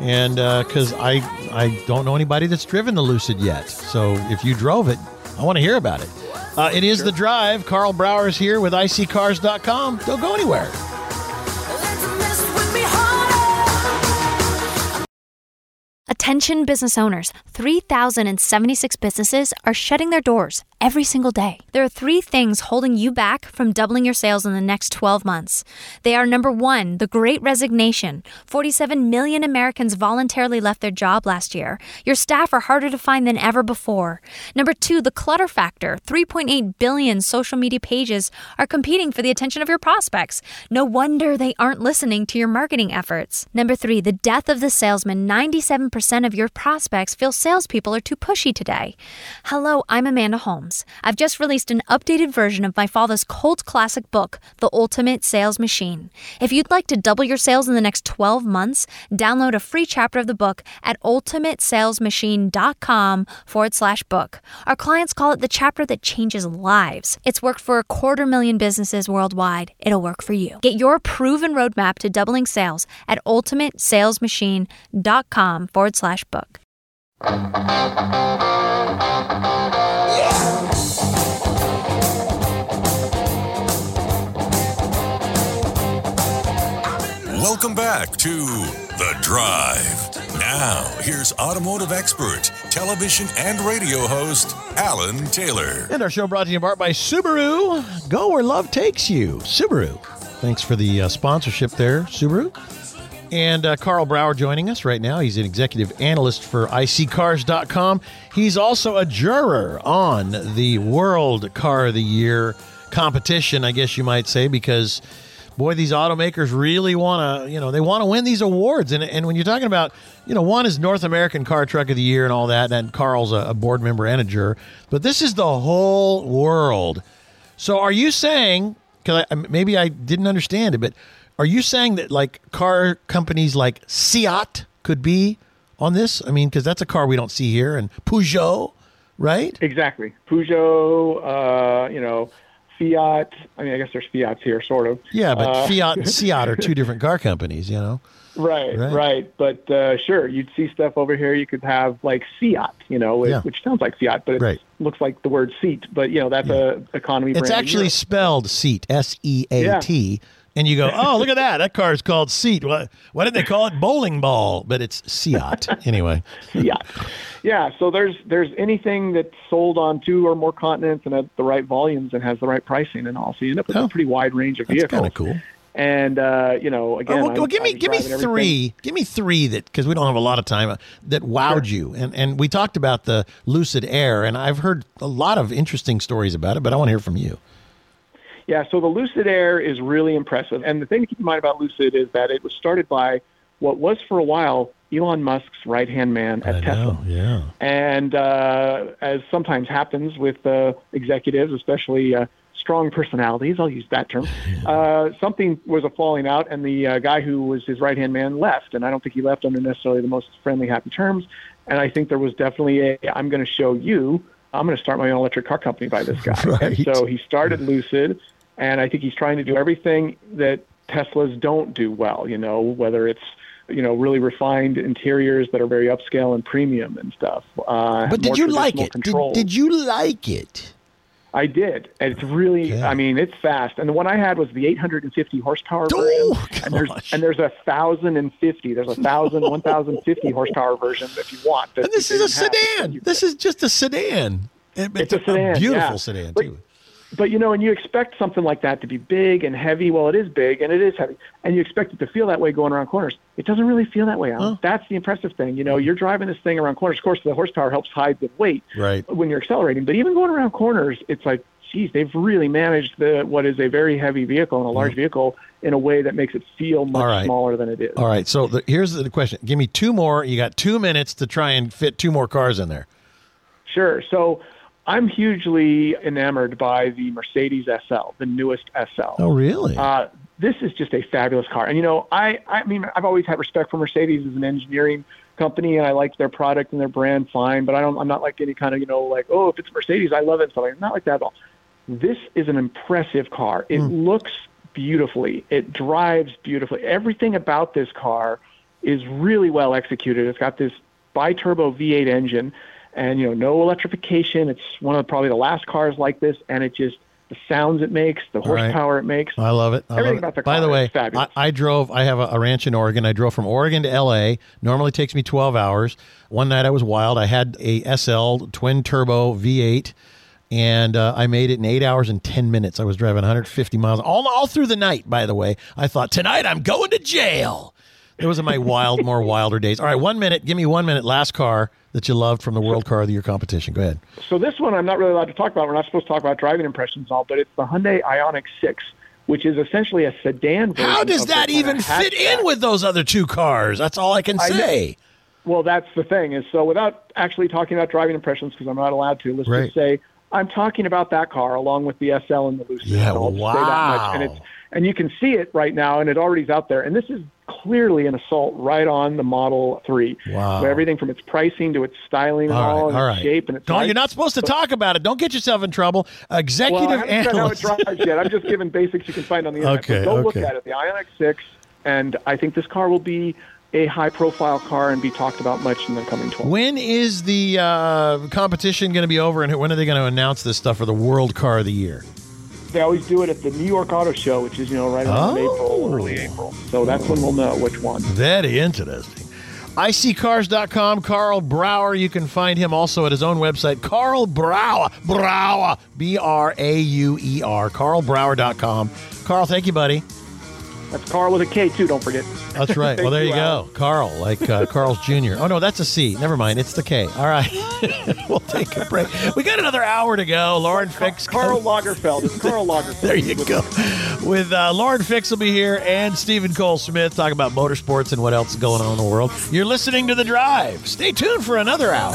And because uh, I I don't know anybody that's driven the Lucid yet. So if you drove it, I want to hear about it. Uh, it is sure. The Drive. Carl Brauer is here with i see cars dot com. Don't go anywhere. Attention business owners, three thousand seventy-six businesses are shutting their doors every single day. There are three things holding you back from doubling your sales in the next twelve months. They are, number one, the Great Resignation. forty-seven million Americans voluntarily left their job last year. Your staff are harder to find than ever before. Number two, the clutter factor. three point eight billion social media pages are competing for the attention of your prospects. No wonder they aren't listening to your marketing efforts. Number three, the death of the salesman. ninety-seven percent of your prospects feel salespeople are too pushy today. Hello, I'm Amanda Holmes. I've just released an updated version of my father's cult classic book, The Ultimate Sales Machine. If you'd like to double your sales in the next twelve months, download a free chapter of the book at ultimatesalesmachine.com forward slash book. Our clients call it the chapter that changes lives. It's worked for a quarter million businesses worldwide. It'll work for you. Get your proven roadmap to doubling sales at ultimatesalesmachine.com forward Forward slash book. Welcome back to The Drive. Now, here's automotive expert, television and radio host, Alan Taylor. And our show brought to you in part by Subaru. Go where love takes you. Subaru. Thanks for the uh, sponsorship there, Subaru. And uh, Carl Brauer joining us right now. He's an executive analyst for i see cars dot com. He's also a juror on the World Car of the Year competition, I guess you might say, because, boy, these automakers really want to, you know, they want to win these awards. And, and when you're talking about, you know, one is North American Car Truck of the Year and all that, and Carl's a, a board member and a juror, but this is the whole world. So are you saying, because maybe I didn't understand it, but are you saying that, like, car companies like Fiat could be on this? I mean, because that's a car we don't see here. And Peugeot, right? Exactly. Peugeot, uh, you know, Fiat. I mean, I guess there's Fiats here, sort of. Yeah, but uh, Fiat and Fiat are two different car companies, you know? Right, right. right. But, uh, sure, you'd see stuff over here. You could have, like, Fiat, you know, which, yeah. which sounds like Fiat, but it right. looks like the word seat. But, you know, that's yeah. a economy brand. It's actually spelled Seat, S E A T. Yeah. And you go, oh, look at that. That car is called Seat. Why, why did they call it bowling ball? But it's Fiat anyway. Fiat. Yeah, so there's there's anything that's sold on two or more continents and at the right volumes and has the right pricing and all. So you end up with oh, a pretty wide range of that's vehicles. That's kind of cool. And, uh, you know, again, uh, well, well, give me, give me three, everything. give me three that, cause we don't have a lot of time uh, that wowed sure. you. And, and we talked about the Lucid Air, and I've heard a lot of interesting stories about it, but I want to hear from you. Yeah. So the Lucid Air is really impressive. And the thing to keep in mind about Lucid is that it was started by what was for a while, Elon Musk's right-hand man at I Tesla. Know, yeah. And, uh, as sometimes happens with, uh, executives, especially, uh, strong personalities, I'll use that term, uh, something was a falling out, and the uh, guy who was his right-hand man left, and I don't think he left under necessarily the most friendly, happy terms, and I think there was definitely a, I'm going to show you, I'm going to start my own electric car company by this guy. Right. And so he started Lucid, and I think he's trying to do everything that Teslas don't do well, you know, whether it's, you know, really refined interiors that are very upscale and premium and stuff. Uh, but did you like it? Did, did you like it? I did. And it's really, yeah. I mean, it's fast. And the one I had was the eight hundred fifty horsepower oh, version. And there's, and there's a one thousand fifty. There's a one thousand, no. one thousand fifty horsepower version if you want. And this is a sedan. Have, this is just a sedan. It, it's, it's a, a sedan, beautiful yeah. sedan, too. But, but, you know, and you expect something like that to be big and heavy. Well, it is big, and it is heavy. And you expect it to feel that way going around corners. It doesn't really feel that way, Alan. Huh? That's the impressive thing. You know, you're driving this thing around corners. Of course, the horsepower helps hide the weight right. when you're accelerating. But even going around corners, it's like, geez, they've really managed the what is a very heavy vehicle and a large mm. vehicle in a way that makes it feel much right. smaller than it is. All right. So the, here's the question. Give me two more. You got two minutes to try and fit two more cars in there. Sure. So I'm hugely enamored by the Mercedes S L, the newest S L. Oh, really? Uh This is just a fabulous car. And, you know, I, I mean, I've always had respect for Mercedes as an engineering company, and I like their product and their brand fine, but I don't, I'm not like any kind of, you know, like, oh, if it's Mercedes, I love it. So I'm not like that at all. This is an impressive car. It mm. looks beautifully. It drives beautifully. Everything about this car is really well executed. It's got this bi-turbo V eight engine and, you know, no electrification. It's one of the, probably the last cars like this, and it just, the sounds it makes, the horsepower right. it makes. I love it. I Everything love it. About the car By the way, is fabulous. I, I drove, I have a, a ranch in Oregon. I drove from Oregon to L A. Normally takes me twelve hours. One night I was wild. I had a S L twin turbo V eight, and uh, I made it in eight hours and ten minutes. I was driving one hundred fifty miles all, all through the night, by the way. I thought, tonight I'm going to jail. It was in my wild, more wilder days. All right, one minute. Give me one minute. Last car that you loved from the World Car of the Year competition. Go ahead. So this one I'm not really allowed to talk about. We're not supposed to talk about driving impressions and all, but it's the Hyundai Ioniq six, which is essentially a sedan version. How does that even fit in with those other two cars? That's all I can say. I well, that's the thing. Is so without actually talking about driving impressions, because I'm not allowed to, let's right. just say I'm talking about that car along with the S L and the Lucid. Yeah, I'll wow. say that much. And, it's, and you can see it right now, and it already's out there. And this is clearly an assault right on the Model three. Wow. So everything from its pricing to its styling and all, all, right, and all its right. shape and its Don't, You're not supposed to but, talk about it. Don't get yourself in trouble. Executive well, I haven't analyst. Tried how it drives yet. I'm just giving basics you can find on the internet. Okay, Don't okay. look at it. The Ioniq six, and I think this car will be a high-profile car and be talked about much in the coming twelve. When is the uh, competition going to be over, and when are they going to announce this stuff for the World Car of the Year? They always do it at the New York Auto Show, which is, you know, right around oh. April, early April. So that's when we'll know which one. Very interesting. i see cars dot com, Carl Brauer. You can find him also at his own website, Carl Brauer, Brauer, B R A U E R, carl brauer dot com. Carl, thank you, buddy. That's Carl with a K, too, don't forget. That's right. Well, there you go. Carl, like uh, Carl's Junior Oh, no, that's a C. Never mind. It's the K. All right. We'll take a break. We got another hour to go. Lauren Fix. Carl Lagerfeld. It's Carl Lagerfeld. There you go. With uh, Lauren Fix will be here and Stephen Cole Smith talking about motorsports and what else is going on in the world. You're listening to The Drive. Stay tuned for another hour.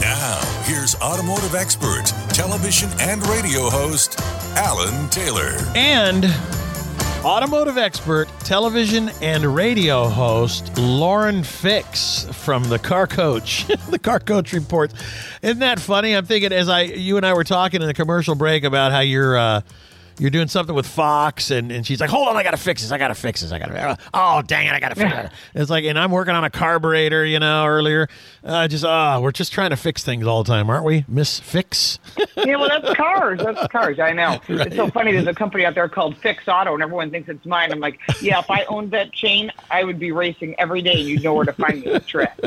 Now, here's automotive expert, television and radio host, Alan Taylor. And automotive expert, television and radio host, Lauren Fix from The Car Coach. The Car Coach reports. Isn't that funny? I'm thinking as I, you and I were talking in a commercial break about how you're... Uh, You're doing something with Fox, and, and she's like, hold on, I got to fix this, I got to fix this, I got to, oh, dang it, I got to fix it. It's like, and I'm working on a carburetor, you know, earlier. Uh, just, ah, uh, we're just trying to fix things all the time, aren't we, Miss Fix? Yeah, well, that's cars, that's cars, I know. Right. It's so funny, there's a company out there called Fix Auto, and everyone thinks it's mine. I'm like, yeah, if I owned that chain, I would be racing every day, you'd know where to find me. Track.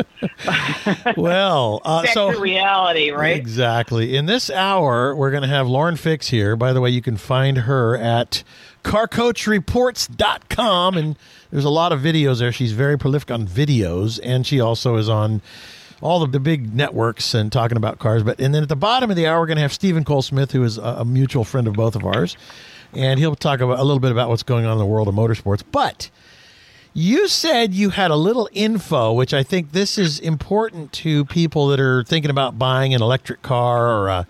Well, uh, back so. Back to reality, right? Exactly. In this hour, we're going to have Lauren Fix here. By the way, you can find her at car coach reports dot com, and there's a lot of videos there. She's very prolific on videos, and she also is on all of the big networks and talking about cars. But and then at the bottom of the hour, we're going to have Stephen Cole Smith, who is a mutual friend of both of ours, and he'll talk about a little bit about what's going on in the world of motorsports. But you said you had a little info, which I think this is important to people that are thinking about buying an electric car or a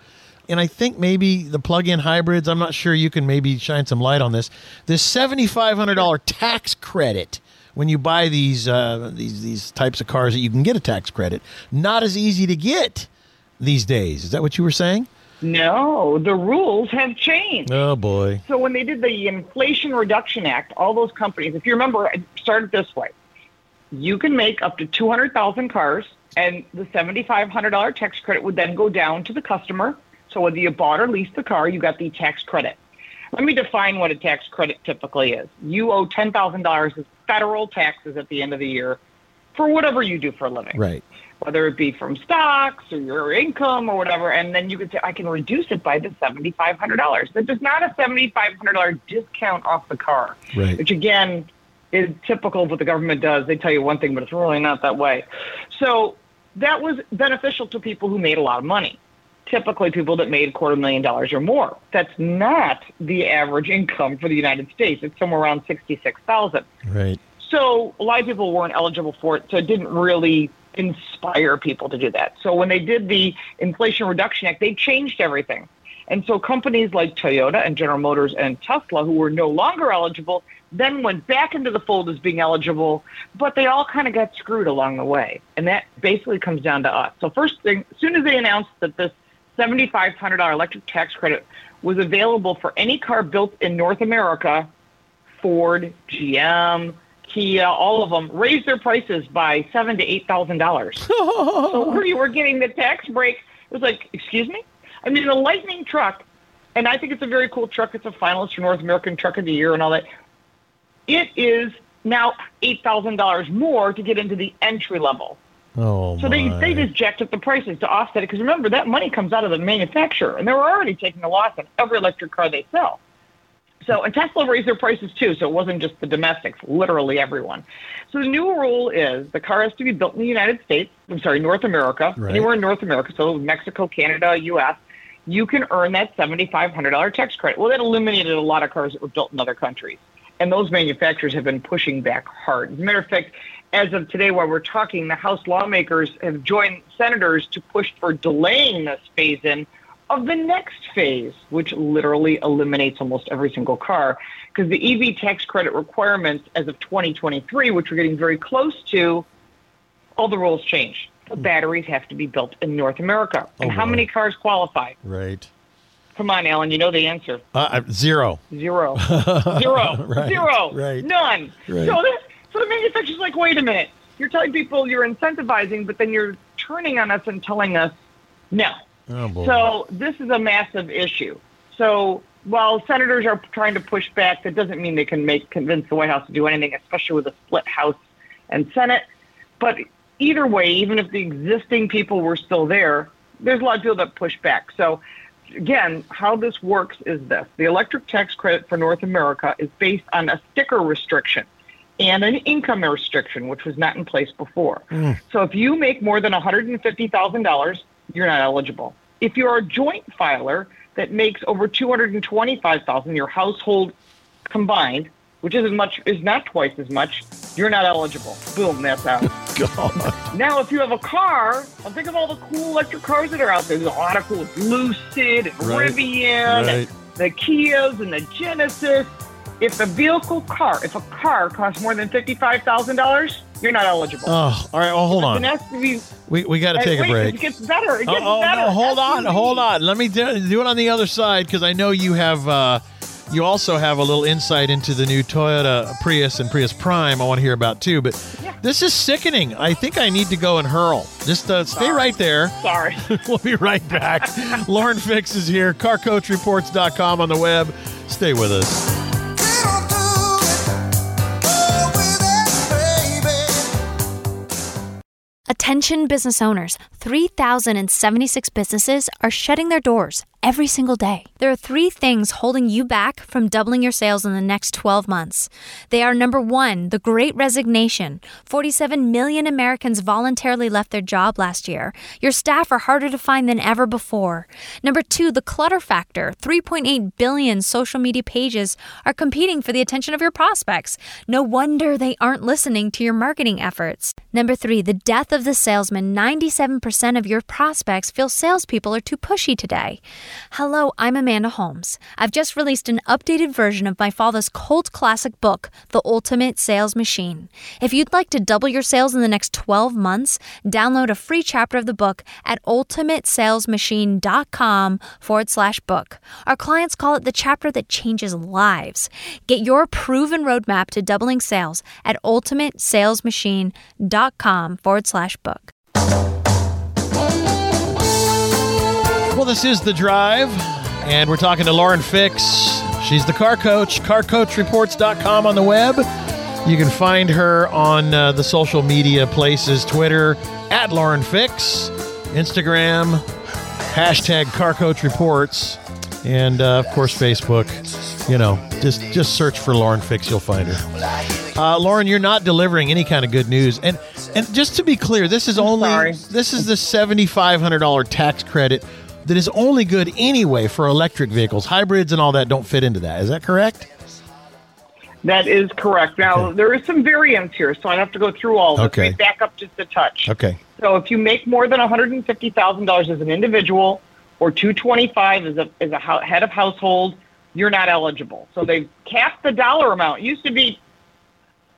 And I think maybe the plug-in hybrids, I'm not sure, you can maybe shine some light on this. This seven thousand five hundred dollars tax credit when you buy these, uh, these these types of cars that you can get a tax credit, not as easy to get these days. Is that what you were saying? No, the rules have changed. Oh, boy. So when they did the Inflation Reduction Act, all those companies, if you remember, it started this way. You can make up to two hundred thousand cars, and the seven thousand five hundred dollars tax credit would then go down to the customer. So whether you bought or leased the car, you got the tax credit. Let me define what a tax credit typically is. You owe ten thousand dollars in federal taxes at the end of the year for whatever you do for a living. Right. Whether it be from stocks or your income or whatever, and then you could say, I can reduce it by the seven thousand five hundred dollars. That is not a seven thousand five hundred dollars discount off the car, right. Which, again, is typical of what the government does. They tell you one thing, but it's really not that way. So that was beneficial to people who made a lot of money. Typically people that made a quarter million dollars or more. That's not the average income for the United States. It's somewhere around sixty-six thousand. Right. So a lot of people weren't eligible for it, so it didn't really inspire people to do that. So when they did the Inflation Reduction Act, they changed everything. And so companies like Toyota and General Motors and Tesla, who were no longer eligible, then went back into the fold as being eligible, but they all kind of got screwed along the way. And that basically comes down to us. So first thing, as soon as they announced that this seven thousand five hundred dollars electric tax credit was available for any car built in North America, Ford, G M, Kia, all of them, raised their prices by seven thousand dollars to eight thousand dollars. So where you were getting the tax break, it was like, excuse me? I mean, the Lightning truck, and I think it's a very cool truck. It's a finalist for North American Truck of the Year and all that. It is now eight thousand dollars more to get into the entry level. Oh, so they, they just jacked up the prices to offset it. Because remember, that money comes out of the manufacturer, and they were already taking a loss on every electric car they sell. So, and Tesla raised their prices too, so it wasn't just the domestics, literally everyone. So the new rule is the car has to be built in the United States, I'm sorry, North America, right. Anywhere in North America, so Mexico, Canada, U S, you can earn that seven thousand five hundred dollars tax credit. Well, that eliminated a lot of cars that were built in other countries, and those manufacturers have been pushing back hard. As a matter of fact, as of today, while we're talking, the House lawmakers have joined senators to push for delaying this phase-in of the next phase, which literally eliminates almost every single car, because the E V tax credit requirements as of twenty twenty-three, which we're getting very close to, all the rules change. The batteries have to be built in North America. And oh, how right. many cars qualify? Right. Come on, Alan, you know the answer. Uh, zero. Zero. Zero. Right. Zero. Right. None. Right. So this So the manufacturer's like, wait a minute, you're telling people you're incentivizing, but then you're turning on us and telling us no. Oh, boy. So this is a massive issue. So while senators are trying to push back, that doesn't mean they can make convince the White House to do anything, especially with a split House and Senate. But either way, even if the existing people were still there, there's a lot of people that push back. So again, how this works is this. The electric tax credit for North America is based on a sticker restriction and an income restriction, which was not in place before. Mm. So if you make more than one hundred fifty thousand dollars, you're not eligible. If you're a joint filer that makes over two hundred twenty-five thousand dollars, your household combined, which isn't much, is not twice as much, you're not eligible. Boom, that's out. God. Now, if you have a car, think of all the cool electric cars that are out there. There's a lot of cool Lucid, and right. Rivian, right. And the Kias, and the Genesis. If the vehicle car, if a car costs more than fifty-five thousand dollars, you're not eligible. Oh, all right. Well, hold on. S U V, we we got to take wait, a break. It gets better. It gets oh, oh, better. No, hold S U V. on. Hold on. Let me do, do it on the other side, because I know you have, uh, you also have a little insight into the new Toyota Prius and Prius Prime I want to hear about, too. But yeah. This is sickening. I think I need to go and hurl. Just uh, stay Sorry. right there. Sorry. We'll be right back. Lauren Fix is here. car coach reports dot com on the web. Stay with us. Attention business owners, three thousand seventy-six businesses are shutting their doors every single day. There are three things holding you back from doubling your sales in the next twelve months. They are, number one, the Great Resignation. forty-seven million Americans voluntarily left their job last year. Your staff are harder to find than ever before. Number two, the clutter factor. three point eight billion social media pages are competing for the attention of your prospects. No wonder they aren't listening to your marketing efforts. Number three, the death of the salesman. ninety-seven percent of your prospects feel salespeople are too pushy today. Hello, I'm Amanda Holmes. I've just released an updated version of my father's cult classic book, The Ultimate Sales Machine. If you'd like to double your sales in the next twelve months, download a free chapter of the book at ultimatesalesmachine.com forward slash book. Our clients call it the chapter that changes lives. Get your proven roadmap to doubling sales at ultimatesalesmachine.com forward slash book. Well, this is The Drive, and we're talking to Lauren Fix. She's the car coach, car coach reports dot com on the web. You can find her on uh, the social media places, Twitter, at Lauren Fix, Instagram, hashtag carcoachreports, and, uh, of course, Facebook. You know, just, just search for Lauren Fix. You'll find her. Uh, Lauren, you're not delivering any kind of good news. And and just to be clear, this is I'm only sorry. this is the seven thousand five hundred dollars tax credit that is only good anyway for electric vehicles. Hybrids and all that don't fit into that. Is that correct? That is correct. Now, okay. There is some variance here, so I have to go through all of okay. this. Back up just a touch. Okay. So if you make more than one hundred fifty thousand dollars as an individual or two hundred twenty-five thousand dollars as a, as a ho- head of household, you're not eligible. So they've capped the dollar amount. It used to be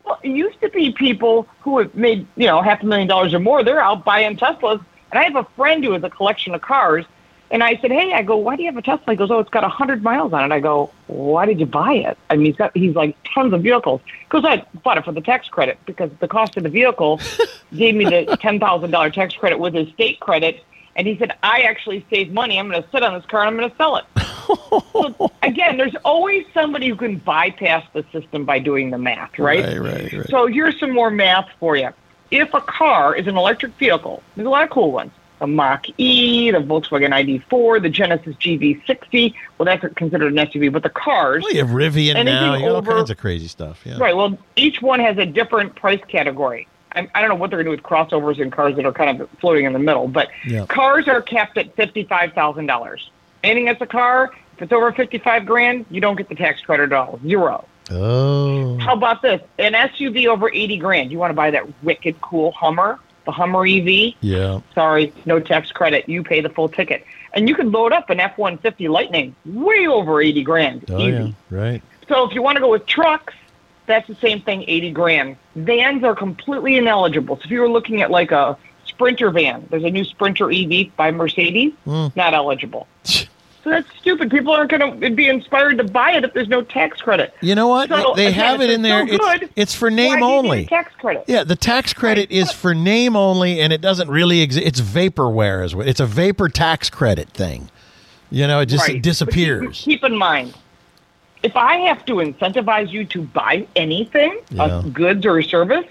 Well, it used to be people who have made, you know, half a million dollars or more. They're out buying Teslas. And I have a friend who has a collection of cars. And I said, hey, I go, why do you have a Tesla? He goes, oh, it's got one hundred miles on it. I go, why did you buy it? I mean, he's got, he's like tons of vehicles. Because I bought it for the tax credit because the cost of the vehicle gave me the ten thousand dollars tax credit with his state credit. And he said, I actually saved money. I'm going to sit on this car and I'm going to sell it. So, again, there's always somebody who can bypass the system by doing the math, right? Right, right, right. So here's some more math for you. If a car is an electric vehicle, there's a lot of cool ones. The Mach-E, the Volkswagen I D four, the Genesis G V sixty. Well, that's considered an S U V, but the cars. Well, you have Rivian now. You have all kinds of crazy stuff. Yeah. Right. Well, each one has a different price category. I, I don't know what they're going to do with crossovers and cars that are kind of floating in the middle, but yeah. Cars are capped at fifty-five thousand dollars. Anything that's a car, if it's over fifty-five grand, you don't get the tax credit at all. Zero. Oh. How about this? An S U V over eighty grand. You want to buy that wicked cool Hummer, the Hummer E V? Yeah. Sorry, no tax credit. You pay the full ticket. And you can load up an F one fifty Lightning way over eighty grand. Oh, easy. Yeah, right. So if you want to go with trucks, that's the same thing, eighty grand. Vans are completely ineligible. So if you were looking at like a Sprinter van, there's a new Sprinter E V by Mercedes, mm. not eligible. So that's stupid. People aren't going to be inspired to buy it if there's no tax credit. You know what? So, they again, have it in there. So good, it's, it's for name why only. Do you need tax credit? Yeah, the tax credit right. is for name only, and it doesn't really exist. It's vaporware. Is what it's a vapor tax credit thing. You know, it just right. it disappears. Keep, keep in mind, if I have to incentivize you to buy anything, yeah. a goods or a service,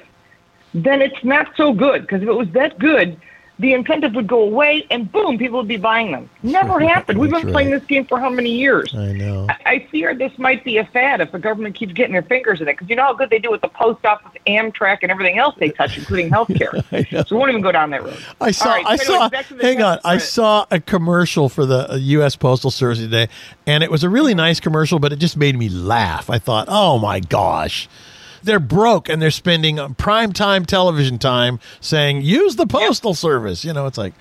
then it's not so good. Because if it was that good, the incentive would go away, and boom, people would be buying them. Never happened. We've been right. playing this game for how many years? I know. I-, I fear this might be a fad if the government keeps getting their fingers in it. Because you know how good they do with the post office, Amtrak, and everything else they touch, including healthcare. So we won't even go down that road. I saw. Right, so I saw. Hang on. I saw a commercial for the U S Postal Service today, and it was a really nice commercial, but it just made me laugh. I thought, oh my gosh. They're broke, and they're spending prime time television time saying, use the postal yep. service. You know, it's like...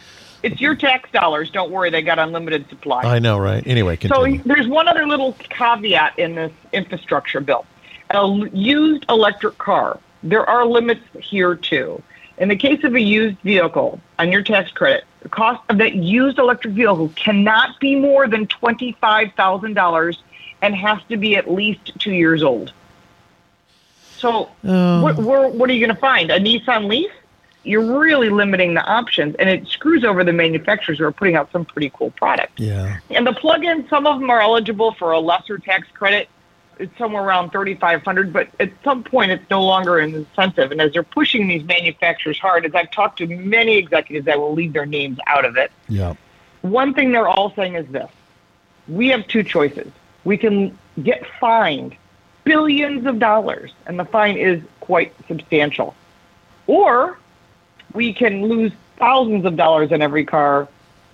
It's your tax dollars. Don't worry. They got unlimited supply. I know, right? Anyway, continue. So there's one other little caveat in this infrastructure bill. A used electric car, there are limits here, too. In the case of a used vehicle on your tax credit, the cost of that used electric vehicle cannot be more than twenty-five thousand dollars and has to be at least two years old. So um, what, what are you going to find? A Nissan Leaf? You're really limiting the options, and it screws over the manufacturers who are putting out some pretty cool products. Yeah. And the plug-ins, some of them are eligible for a lesser tax credit. It's somewhere around thirty-five hundred dollars, but at some point it's no longer an incentive. And as they're pushing these manufacturers hard, as I've talked to many executives that will leave their names out of it, yeah. one thing they're all saying is this. We have two choices. We can get fined billions of dollars, and the fine is quite substantial. Or we can lose thousands of dollars in every car,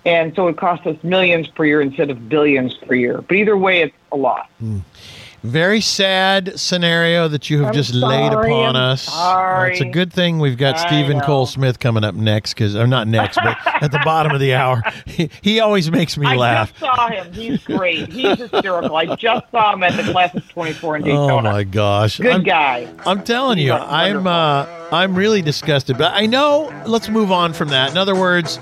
and so it costs us millions per year instead of billions per year. But either way, it's a loss. Mm. Very sad scenario that you have I'm just sorry, laid upon I'm us. Sorry. Uh, it's a good thing we've got I Stephen know. Cole Smith coming up next, because or not next, but at the bottom of the hour. He, he always makes me I laugh. I just saw him. He's great. He's hysterical. I just saw him at the Class of twenty-four in Daytona. Oh my gosh, good I'm, guy. I'm telling you, I'm uh, I'm really disgusted. But I know. Let's move on from that. In other words,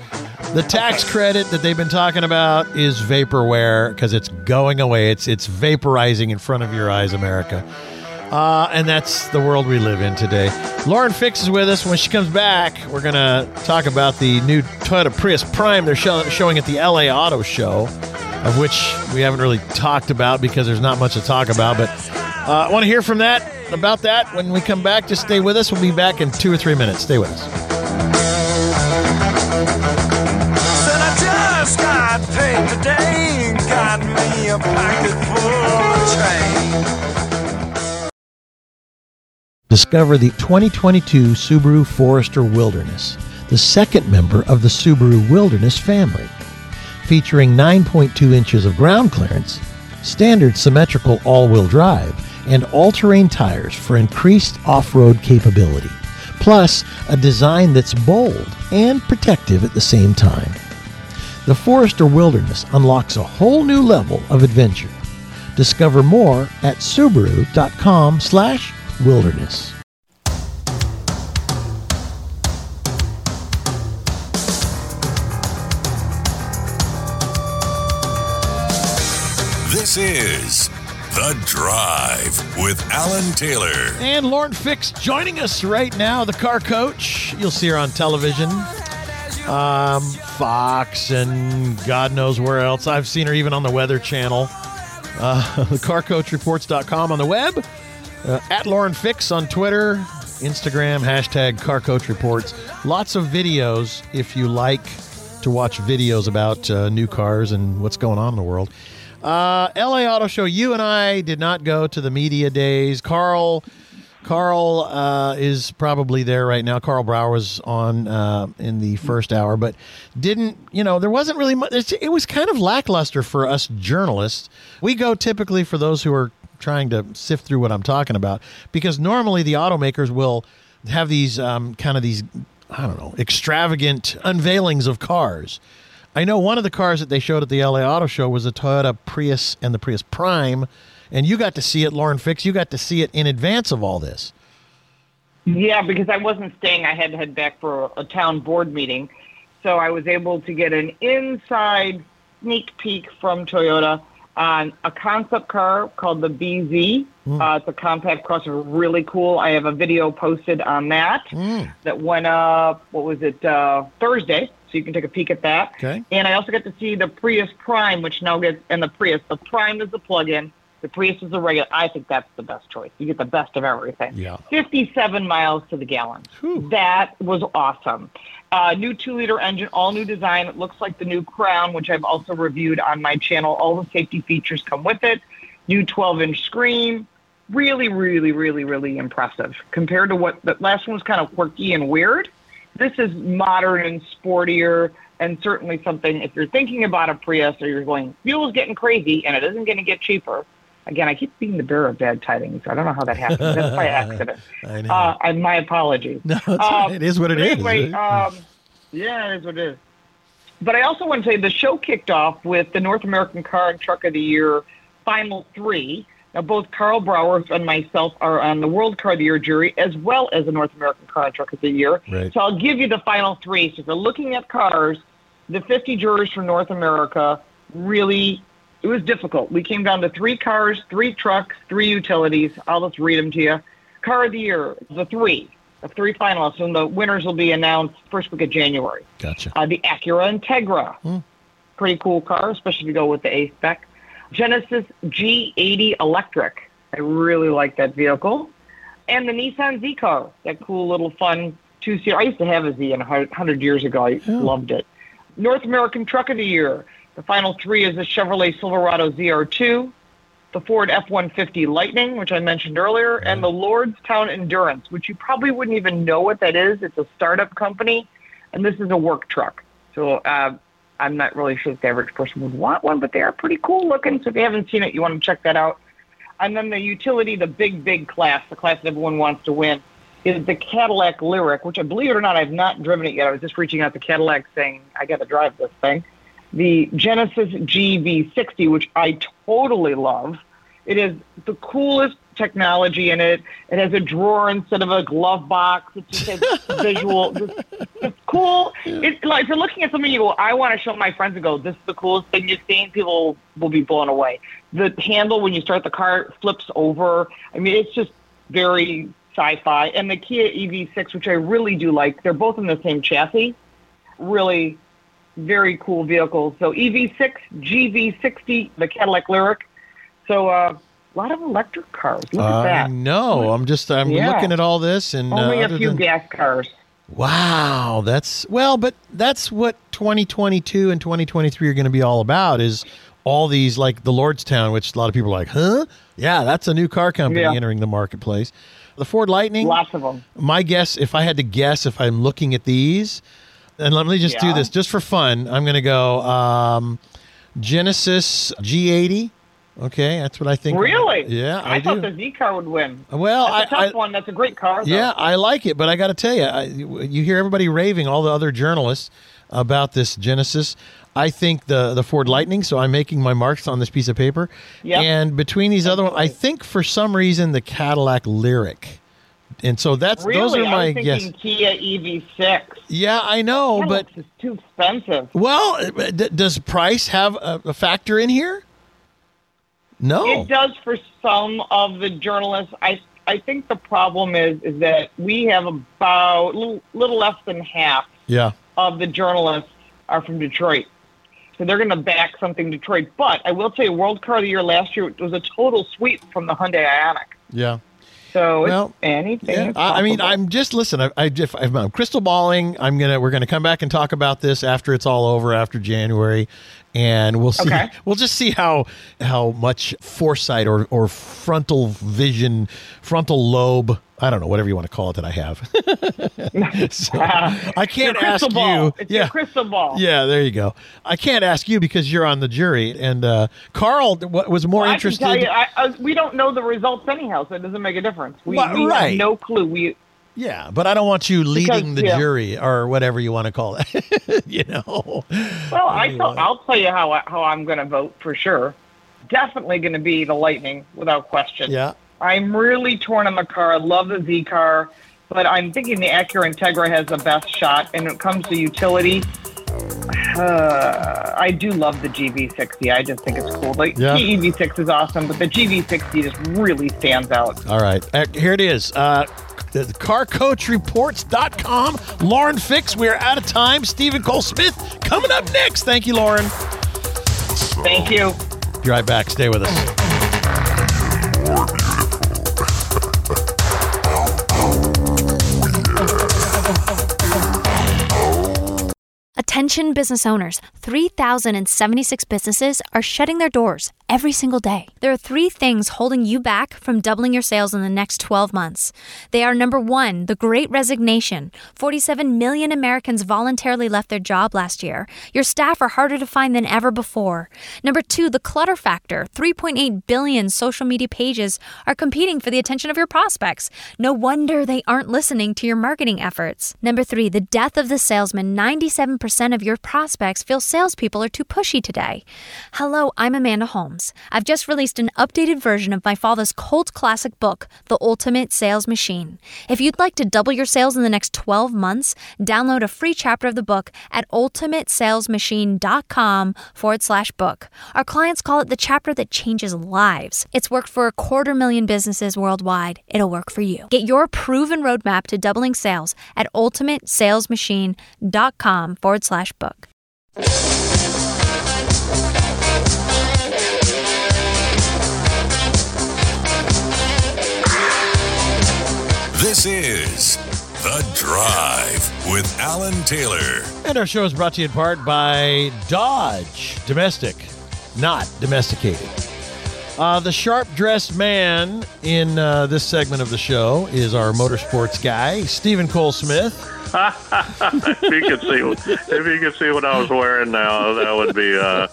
the tax credit that they've been talking about is vaporware, because it's going away. It's it's vaporizing in front of your eyes, America. Uh, and that's the world we live in today. Lauren Fix is with us. When she comes back, we're going to talk about the new Toyota Prius Prime they're show, showing at the L A Auto Show, of which we haven't really talked about because there's not much to talk about. But uh, I want to hear from that about that when we come back. Just stay with us. We'll be back in two or three minutes. Stay with us. Got paid today, got me a packet full of change. Discover the twenty twenty-two Subaru Forester Wilderness, the second member of the Subaru Wilderness family. Featuring nine point two inches of ground clearance, standard symmetrical all-wheel drive, and all-terrain tires for increased off-road capability. Plus, a design that's bold and protective at the same time. The Forester Wilderness unlocks a whole new level of adventure. Discover more at Subaru.com slash wilderness. This is The Drive with Alan Taylor. And Lauren Fix joining us right now, the car coach. You'll see her on television. Um, Fox and God knows where else. I've seen her even on the Weather Channel. Uh, car coach reports dot com on the web. Uh, at Lauren Fix on Twitter, Instagram, hashtag CarCoachReports. Lots of videos if you like to watch videos about uh, new cars and what's going on in the world. Uh, L A Auto Show, you and I did not go to the media days. Carl... Carl uh, is probably there right now. Carl Brauer was on uh, in the first hour, but didn't, you know, there wasn't really much. It was kind of lackluster for us journalists. We go typically for those who are trying to sift through what I'm talking about, because normally the automakers will have these um, kind of these, I don't know, extravagant unveilings of cars. I know one of the cars that they showed at the L A Auto Show was a Toyota Prius and the Prius Prime. And you got to see it, Lauren Fix. You got to see it in advance of all this. Yeah, because I wasn't staying. I had to head back for a town board meeting. So I was able to get an inside sneak peek from Toyota on a concept car called the B Z. Mm. Uh, it's a compact crossover. Really cool. I have a video posted on that mm. that went up, what was it, uh, Thursday. So you can take a peek at that. Okay. And I also got to see the Prius Prime, which now gets, and the Prius. The Prime is the plug-in. The Prius is a regular. I think that's the best choice. You get the best of everything. Yeah. fifty-seven miles to the gallon. Whew. That was awesome. Uh, new two-liter engine, all-new design. It looks like the new Crown, which I've also reviewed on my channel. All the safety features come with it. New twelve-inch screen. Really, really, really, really impressive. Compared to what the last one was kind of quirky and weird, this is modern and sportier. And certainly something, if you're thinking about a Prius or you're going, fuel's getting crazy and it isn't going to get cheaper, Again, I keep being the bearer of bad tidings. I don't know how that happened. That's by accident. I know. Uh, and my apologies. No, uh, right. It is what it is. Anyway, um, yeah, it is what it is. But I also want to say the show kicked off with the North American Car and Truck of the Year Final Three. Now, both Carl Brauer and myself are on the World Car of the Year jury, as well as the North American Car and Truck of the Year. Right. So I'll give you the final three. So if you're looking at cars, the fifty jurors from North America, really, it was difficult. We came down to three cars, three trucks, three utilities. I'll just read them to you. Car of the Year, the three, the three finalists, and the winners will be announced first week of January. Gotcha. Uh, the Acura Integra, hmm. pretty cool car, especially to go with the A-spec. Genesis G eighty Electric. I really like that vehicle. And the Nissan Z-Car, that cool little fun two-seater. I used to have a Z one hundred years ago. I yeah. loved it. North American Truck of the Year. The final three is the Chevrolet Silverado Z R two, the Ford F one fifty Lightning, which I mentioned earlier, right. and the Lordstown Endurance, which you probably wouldn't even know what that is. It's a startup company, and this is a work truck. So, uh, I'm not really sure if the average person would want one, but they are pretty cool looking. So if you haven't seen it, you want to check that out. And then the utility, the big, big class, the class that everyone wants to win, is the Cadillac Lyriq, which, I believe it or not, I've not driven it yet. I was just reaching out to Cadillac saying, I got to drive this thing. The Genesis G V sixty, which I totally love. It is the coolest technology in it. It has a drawer instead of a glove box. It just has visual. It's, it's cool. It's like if you're looking at something, you go, I want to show my friends and go, this is the coolest thing you've seen. People will be blown away. The handle, when you start the car, flips over. I mean, it's just very sci-fi. And the Kia E V six, which I really do like. They're both in the same chassis. Really very cool vehicles. So E V six, G V sixty, the Cadillac Lyriq. So, uh, a lot of electric cars. Look uh, at that. I know. I'm just, I'm yeah. looking at all this. And only uh, a few than... gas cars. Wow. That's, well, but that's what twenty twenty-two and twenty twenty-three are going to be all about, is all these, like the Lordstown, which a lot of people are like, huh? Yeah, that's a new car company yeah. entering the marketplace. The Ford Lightning. Lots of them. My guess, if I had to guess, if I'm looking at these, and let me just yeah. do this just for fun. I'm going to go um, Genesis G eighty. Okay, that's what I think. Really? Yeah, I, I do. I thought the Z car would win. Well, that's a I, tough I, one. That's a great car, though. Yeah, I like it, but I got to tell you, I, you hear everybody raving, all the other journalists, about this Genesis. I think the the Ford Lightning. So I'm making my marks on this piece of paper. Yeah. And between these other ones, I think for some reason the Cadillac Lyriq. And so that's really? Those are my I'm thinking yes. Kia E V six. Yeah, I know, but it's too expensive. Well, d- does price have a, a factor in here? No. It does for some of the journalists. I I think the problem is is that we have about a little, little less than half yeah. of the journalists are from Detroit. So they're going to back something Detroit. But I will tell you, World Car of the Year last year was a total sweep from the Hyundai Ioniq. Yeah. So well, it's anything. Yeah, I, I mean, I'm just, listen, I, I, if I'm crystal balling. I'm going to, we're going to come back and talk about this after it's all over, after January. And we'll see. Okay. We'll just see how how much foresight or, or frontal vision, frontal lobe, I don't know, whatever you want to call it, that I have. So, uh, I can't ask ball. You. It's yeah, your crystal ball. Yeah, there you go. I can't ask you because you're on the jury. And uh, Carl what was more well, interested. I can tell you, I, I, we don't know the results anyhow, so it doesn't make a difference. We, well, we right. have no clue. We. Yeah, but I don't want you leading because, the yeah. jury or whatever you want to call it, you know. Well, I tell, I'll tell you how, I, how I'm going to vote for sure. Definitely going to be the Lightning without question. Yeah. I'm really torn on the car. I love the Z car, but I'm thinking the Acura Integra has the best shot. And when it comes to utility, uh, I do love the G V sixty. I just think it's cool. Like yeah. The E V six is awesome, but the G V sixty just really stands out. All right. Here it is. Uh The car coach reports dot com. Lauren Fix, we are out of time. Stephen Cole Smith coming up next. Thank you, Lauren. Thank you. Be right back. Stay with us. Attention business owners, three thousand seventy-six businesses are shutting their doors every single day. There are three things holding you back from doubling your sales in the next twelve months. They are, number one, the Great Resignation. forty-seven million Americans voluntarily left their job last year. Your staff are harder to find than ever before. Number two, the clutter factor. three point eight billion social media pages are competing for the attention of your prospects. No wonder they aren't listening to your marketing efforts. Number three, the death of the salesman. ninety-seven percent of your prospects feel salespeople are too pushy today. Hello, I'm Amanda Holmes. I've just released an updated version of my father's cult classic book, The Ultimate Sales Machine. If you'd like to double your sales in the next twelve months, download a free chapter of the book at ultimatesalesmachine.com forward slash book. Our clients call it the chapter that changes lives. It's worked for a quarter million businesses worldwide. It'll work for you. Get your proven roadmap to doubling sales at ultimatesalesmachine.com forward slash book. This is The Drive with Alan Taylor. And our show is brought to you in part by Dodge. Domestic, not domesticated. Uh, the sharp-dressed man in uh, this segment of the show is our motorsports guy, Stephen Cole Smith. if, you could see what, if you could see what I was wearing now, that would be, uh,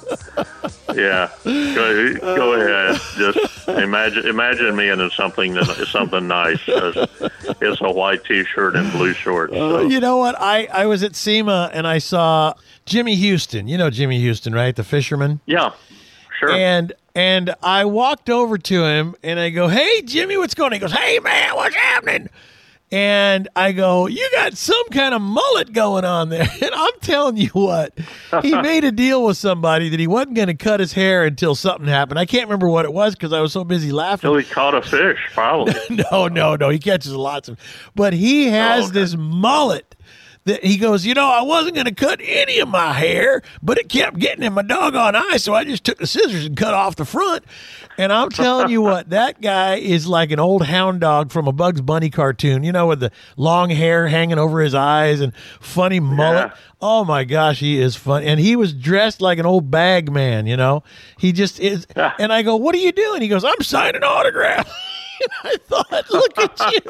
yeah. Go, go ahead. Just imagine imagine me in something that, something nice. It's a white T-shirt and blue shorts. So. Uh, you know what? I, I was at SEMA and I saw Jimmy Houston. You know Jimmy Houston, right? The fisherman? Yeah, sure. And and I walked over to him and I go, hey, Jimmy, what's going on? He goes, hey, man, what's happening? And I go, you got some kind of mullet going on there. And I'm telling you what, he made a deal with somebody that he wasn't going to cut his hair until something happened. I can't remember what it was because I was so busy laughing. Until he caught a fish, probably. no, no, no. He catches lots of. But he has oh, okay. this mullet that he goes, you know, I wasn't going to cut any of my hair, but it kept getting in my doggone eye. So I just took the scissors and cut off the front. And I'm telling you what, that guy is like an old hound dog from a Bugs Bunny cartoon, you know, with the long hair hanging over his eyes and funny mullet. Yeah. Oh, my gosh, he is funny. And he was dressed like an old bag man, you know. He just is. Yeah. And I go, what are you doing? He goes, I'm signing autographs. And I thought, look at you.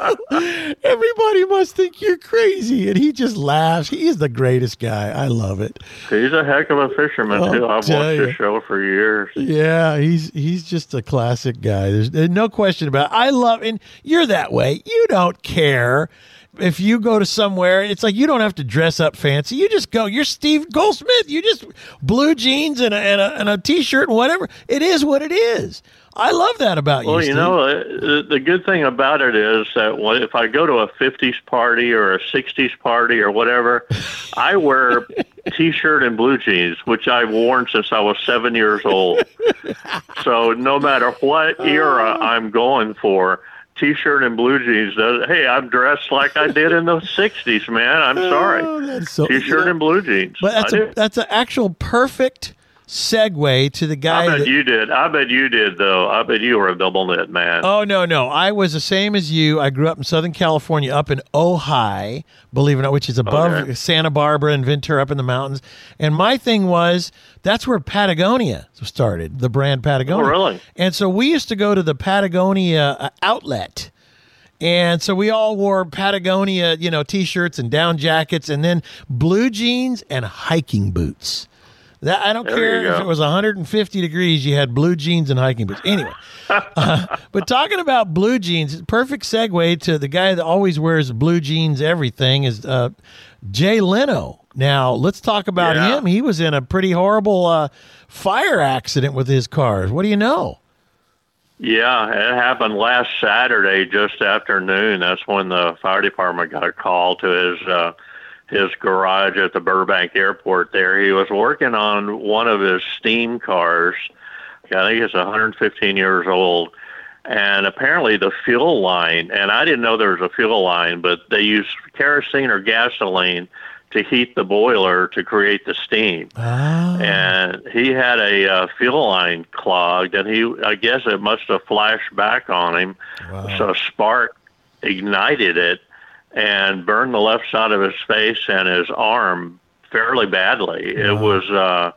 Everybody must think you're crazy. And he just laughs. He is the greatest guy. I love it. He's a heck of a fisherman, I'll too. I've watched his show for years. Yeah, he's he's just a classic guy. There's, there's no question about it. I love, and you're that way. You don't care. If you go to somewhere, it's like you don't have to dress up fancy. You just go. You're Steve Goldsmith. You just blue jeans and a, and a, and a T-shirt and whatever. It is what it is. I love that about you, Well, you, you know, the, the good thing about it is that if I go to a fifties party or a sixties party or whatever, I wear T-shirt and blue jeans, which I've worn since I was seven years old. So no matter what era oh. I'm going for, T-shirt and blue jeans. Hey, I'm dressed like I did in the sixties, man. I'm sorry. Oh, so, T-shirt yeah. and blue jeans. But that's a, that's an actual perfect segue to the guy. I bet that, you did. I bet you did, though. I bet you were a double knit man. Oh, no, no. I was the same as you. I grew up in Southern California, up in Ojai, believe it or not, which is above okay. Santa Barbara and Ventura, up in the mountains. And my thing was, that's where Patagonia started, the brand Patagonia. Oh, really? And so we used to go to the Patagonia outlet. And so we all wore Patagonia, you know, T-shirts and down jackets and then blue jeans and hiking boots. That, I don't there care if it was one hundred fifty degrees, you had blue jeans and hiking boots. Anyway, uh, but talking about blue jeans, perfect segue to the guy that always wears blue jeans everything is uh, Jay Leno. Now, let's talk about yeah. him. He was in a pretty horrible uh, fire accident with his cars. What do you know? Yeah, it happened last Saturday, just after noon. That's when the fire department got a call to his uh his garage at the Burbank airport there. He was working on one of his steam cars. I think it's one hundred fifteen years old. And apparently the fuel line, and I didn't know there was a fuel line, but they use kerosene or gasoline to heat the boiler to create the steam. Oh. And he had a uh, fuel line clogged, and he I guess it must have flashed back on him. Wow. So a spark ignited it and burned the left side of his face and his arm fairly badly. Wow. It was uh,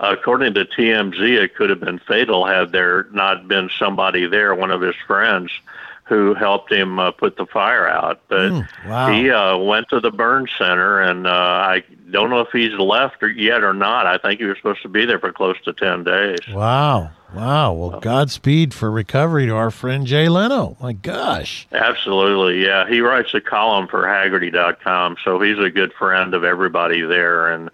According to T M Z, it could have been fatal had there not been somebody there, one of his friends, who helped him uh, put the fire out. But mm, wow. he uh, went to the burn center, and uh, I don't know if he's left or yet or not. I think he was supposed to be there for close to ten days. Wow. Wow. Well, Godspeed for recovery to our friend Jay Leno. My gosh. Absolutely. Yeah. He writes a column for Hagerty dot com, so he's a good friend of everybody there. And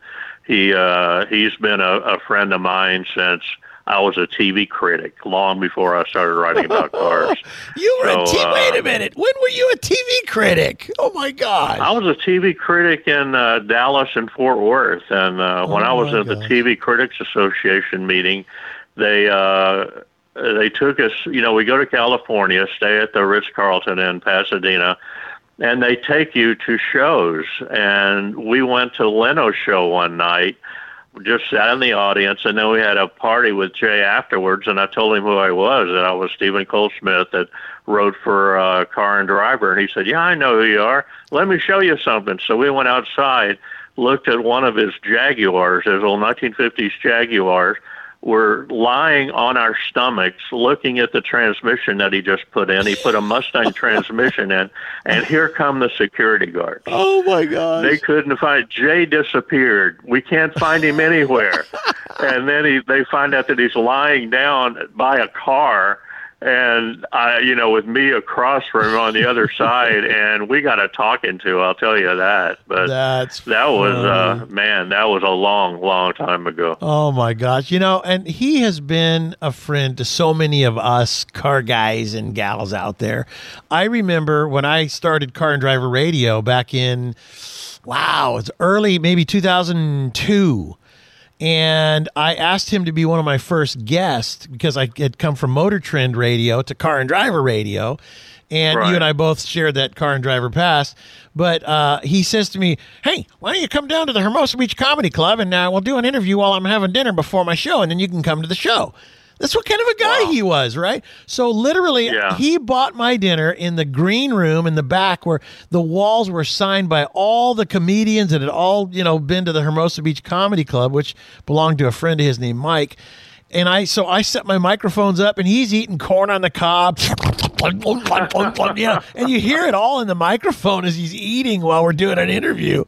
he, uh, he's been a, a friend of mine since I was a T V critic, long before I started writing about cars. You were so, a t- uh, wait a minute. When were you a T V critic? Oh, my God. I was a T V critic in uh, Dallas and Fort Worth. And uh, oh, when I was at God. the T V Critics Association meeting, They uh, they took us, you know, we go to California, stay at the Ritz-Carlton in Pasadena, and they take you to shows. And we went to Leno's show one night, just sat in the audience, and then we had a party with Jay afterwards, and I told him who I was, and I was Stephen Cole Smith that wrote for uh, Car and Driver. And he said, yeah, I know who you are. Let me show you something. So we went outside, looked at one of his Jaguars, his old nineteen fifties Jaguars, were lying on our stomachs looking at the transmission that he just put in. He put a Mustang transmission in, and here come the security guards. Oh, my God! They couldn't find Jay disappeared. We can't find him anywhere. And then he, they find out that he's lying down by a car, and I, you know, with me across from on the other side, and we got a talking to, I'll tell you that. But That's that funny. was, uh, man, that was a long, long time ago. Oh, my gosh. You know, and he has been a friend to so many of us car guys and gals out there. I remember when I started Car and Driver Radio back in, wow, it's early, maybe two thousand two. And I asked him to be one of my first guests because I had come from Motor Trend Radio to Car and Driver Radio. And right. you and I both shared that Car and Driver past. But uh, he says to me, hey, why don't you come down to the Hermosa Beach Comedy Club and uh, we'll do an interview while I'm having dinner before my show, and then you can come to the show. That's what kind of a guy wow. he was, right? So literally, yeah. he bought my dinner in the green room in the back where the walls were signed by all the comedians that had all, you know, been to the Hermosa Beach Comedy Club, which belonged to a friend of his named Mike. And I, so I set my microphones up, and he's eating corn on the cob. Yeah, and you hear it all in the microphone as he's eating while we're doing an interview.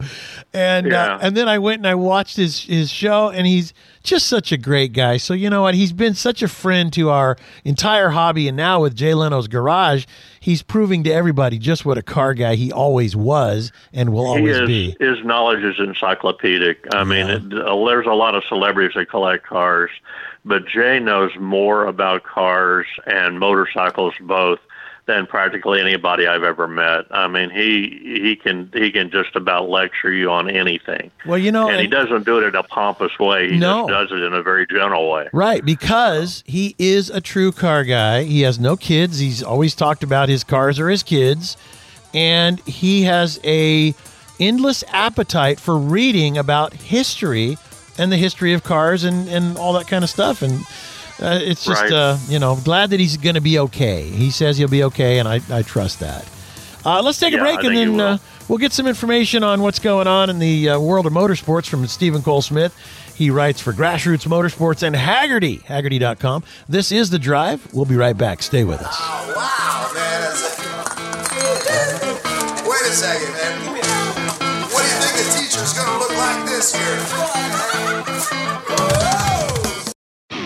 And yeah. uh, and then I went and I watched his, his show, and he's just such a great guy. So you know what? He's been such a friend to our entire hobby, and now with Jay Leno's Garage, he's proving to everybody just what a car guy he always was and will always is, be. His knowledge is encyclopedic. I yeah. mean, it, uh, there's a lot of celebrities that collect cars, but Jay knows more about cars and motorcycles both than practically anybody I've ever met. I mean, he he can he can just about lecture you on anything. Well, you know, and he doesn't do it in a pompous way. He no. just does it in a very gentle way. Right, because he is a true car guy. He has no kids. He's always talked about his cars or his kids, and he has a endless appetite for reading about history and the history of cars and, and all that kind of stuff. And uh, it's just, right. uh, you know, glad that he's going to be okay. He says he'll be okay, and I, I trust that. Uh, let's take yeah, a break, I and then uh, we'll get some information on what's going on in the uh, world of motorsports from Stephen Cole Smith. He writes for Grassroots Motorsports and Hagerty, Hagerty dot com. This is The Drive. We'll be right back. Stay with us. Oh, wow, man. That's a... Wait a second, man. What do you think the teacher's going to look like this year?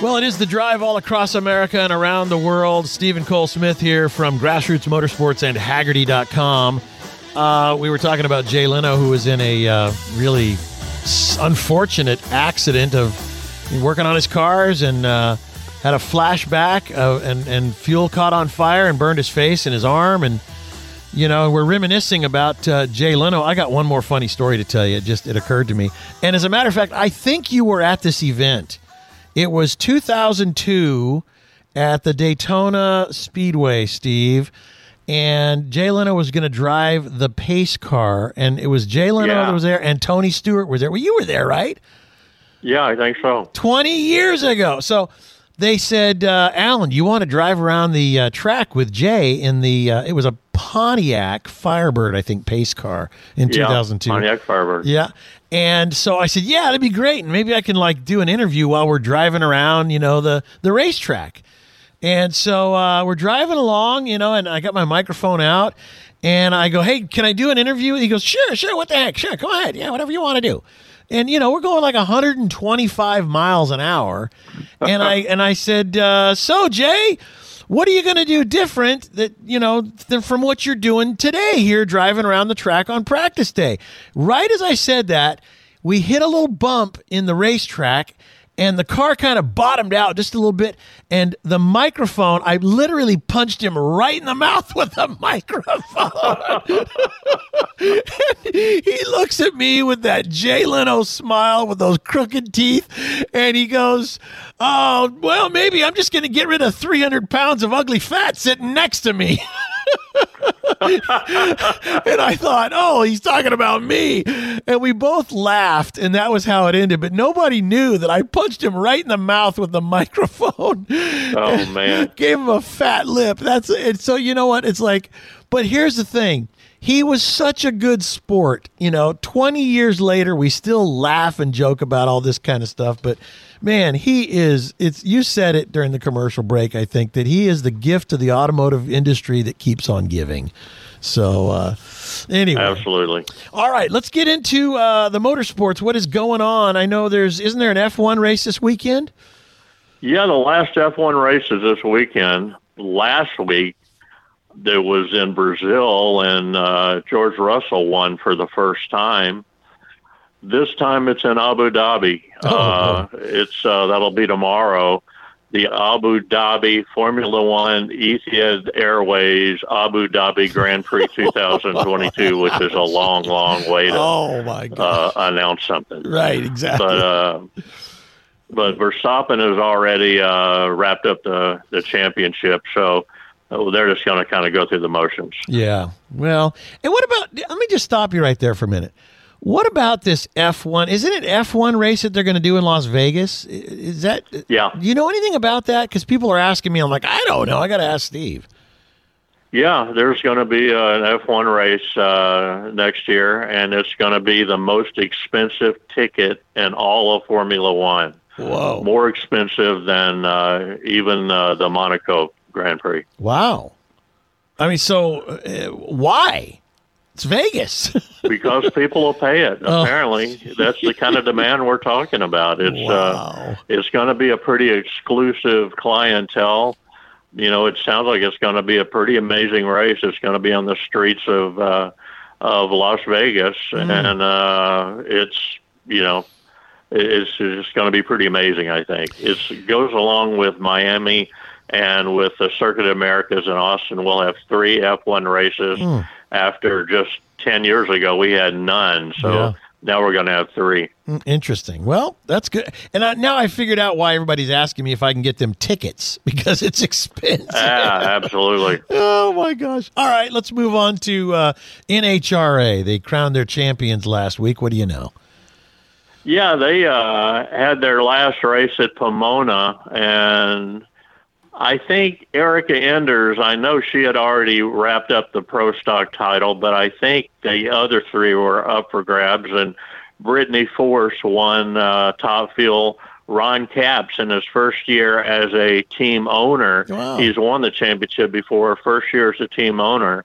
Well, it is The Drive all across America and around the world. Stephen Cole Smith here from Grassroots Motorsports and Hagerty dot com. Uh, we were talking about Jay Leno, who was in a uh, really unfortunate accident of working on his cars and uh, had a flashback of, and, and fuel caught on fire and burned his face and his arm. And You know, we're reminiscing about uh, Jay Leno. I got one more funny story to tell you. It just it occurred to me. And as a matter of fact, I think you were at this event. It was two thousand two at the Daytona Speedway, Steve. And Jay Leno was going to drive the pace car, and it was Jay Leno yeah. that was there, and Tony Stewart was there. Well, you were there, right? Yeah, I think so. twenty years ago. So they said, uh, Alan, you want to drive around the uh, track with Jay in the, uh, it was a Pontiac Firebird, I think, pace car in yeah, two thousand two. Pontiac Firebird. Yeah. And so I said, yeah, that'd be great. And maybe I can like do an interview while we're driving around, you know, the, the racetrack. And so uh, we're driving along, you know, and I got my microphone out, and I go, hey, can I do an interview? And he goes, sure, sure, what the heck, sure, go ahead, yeah, whatever you want to do. And, you know, we're going like one hundred twenty-five miles an hour, and I and I said, uh, so, Jay, what are you going to do different that, you know, than from what you're doing today here driving around the track on practice day? Right as I said that, we hit a little bump in the racetrack, and the car kind of bottomed out just a little bit. And the microphone, I literally punched him right in the mouth with the microphone. He looks at me with that Jay Leno smile with those crooked teeth. And he goes, oh, well, maybe I'm just going to get rid of three hundred pounds of ugly fat sitting next to me. And I thought, oh, he's talking about me. And we both laughed, and that was how it ended. But nobody knew that I punched him right in the mouth with the microphone. Oh, man. Gave him a fat lip. That's it. So, you know what? It's like, but here's the thing. He was such a good sport. You know, twenty years later, we still laugh and joke about all this kind of stuff. But, man, he is, it's, you said it during the commercial break, I think, that he is the gift to the automotive industry that keeps on giving. So, uh, anyway. Absolutely. All right, let's get into uh, the motorsports. What is going on? I know there's, isn't there an F one race this weekend? Yeah, the last F one race is this weekend. Last week, that was in Brazil, and uh, George Russell won for the first time. This time it's in Abu Dhabi. Oh, uh, oh. It's uh, that'll be tomorrow. The Abu Dhabi Formula One Etihad Airways Abu Dhabi Grand Prix two thousand twenty-two, which is a long, long way to oh my uh, announce something. Right, exactly. But, uh, but Verstappen has already uh, wrapped up the, the championship, so... Oh, they're just going to kind of go through the motions. Yeah. Well, and what about, let me just stop you right there for a minute. What about this F one? Isn't it F one race that they're going to do in Las Vegas? Is that, yeah. Do you know anything about that? Because people are asking me, I'm like, I don't know. I got to ask Steve. Yeah, there's going to be an F one race uh, next year, and it's going to be the most expensive ticket in all of Formula One. Whoa. More expensive than uh, even uh, the Monaco Grand Prix. Wow. I mean, so uh, why? It's Vegas. Because people will pay it, apparently. Oh. That's the kind of demand we're talking about. It's wow. uh, it's going to be a pretty exclusive clientele. You know, it sounds like it's going to be a pretty amazing race. It's going to be on the streets of uh, of Las Vegas, mm. and uh, it's, you know, it's just going to be pretty amazing, I think. It's, it goes along with Miami. And with the Circuit of Americas in Austin, we'll have three F one races. Mm. After just ten years ago, we had none. So yeah. Now we're going to have three. Interesting. Well, that's good. And I, now I figured out why everybody's asking me if I can get them tickets, because it's expensive. Yeah, absolutely. Oh, my gosh. All right, let's move on to uh, N H R A. They crowned their champions last week. What do you know? Yeah, they uh, had their last race at Pomona, and... I think Erica Enders, I know she had already wrapped up the Pro Stock title, but I think the other three were up for grabs, and Brittany Force won uh, Top Fuel. Ron Capps, in his first year as a team owner, wow. he's won the championship before, first year as a team owner,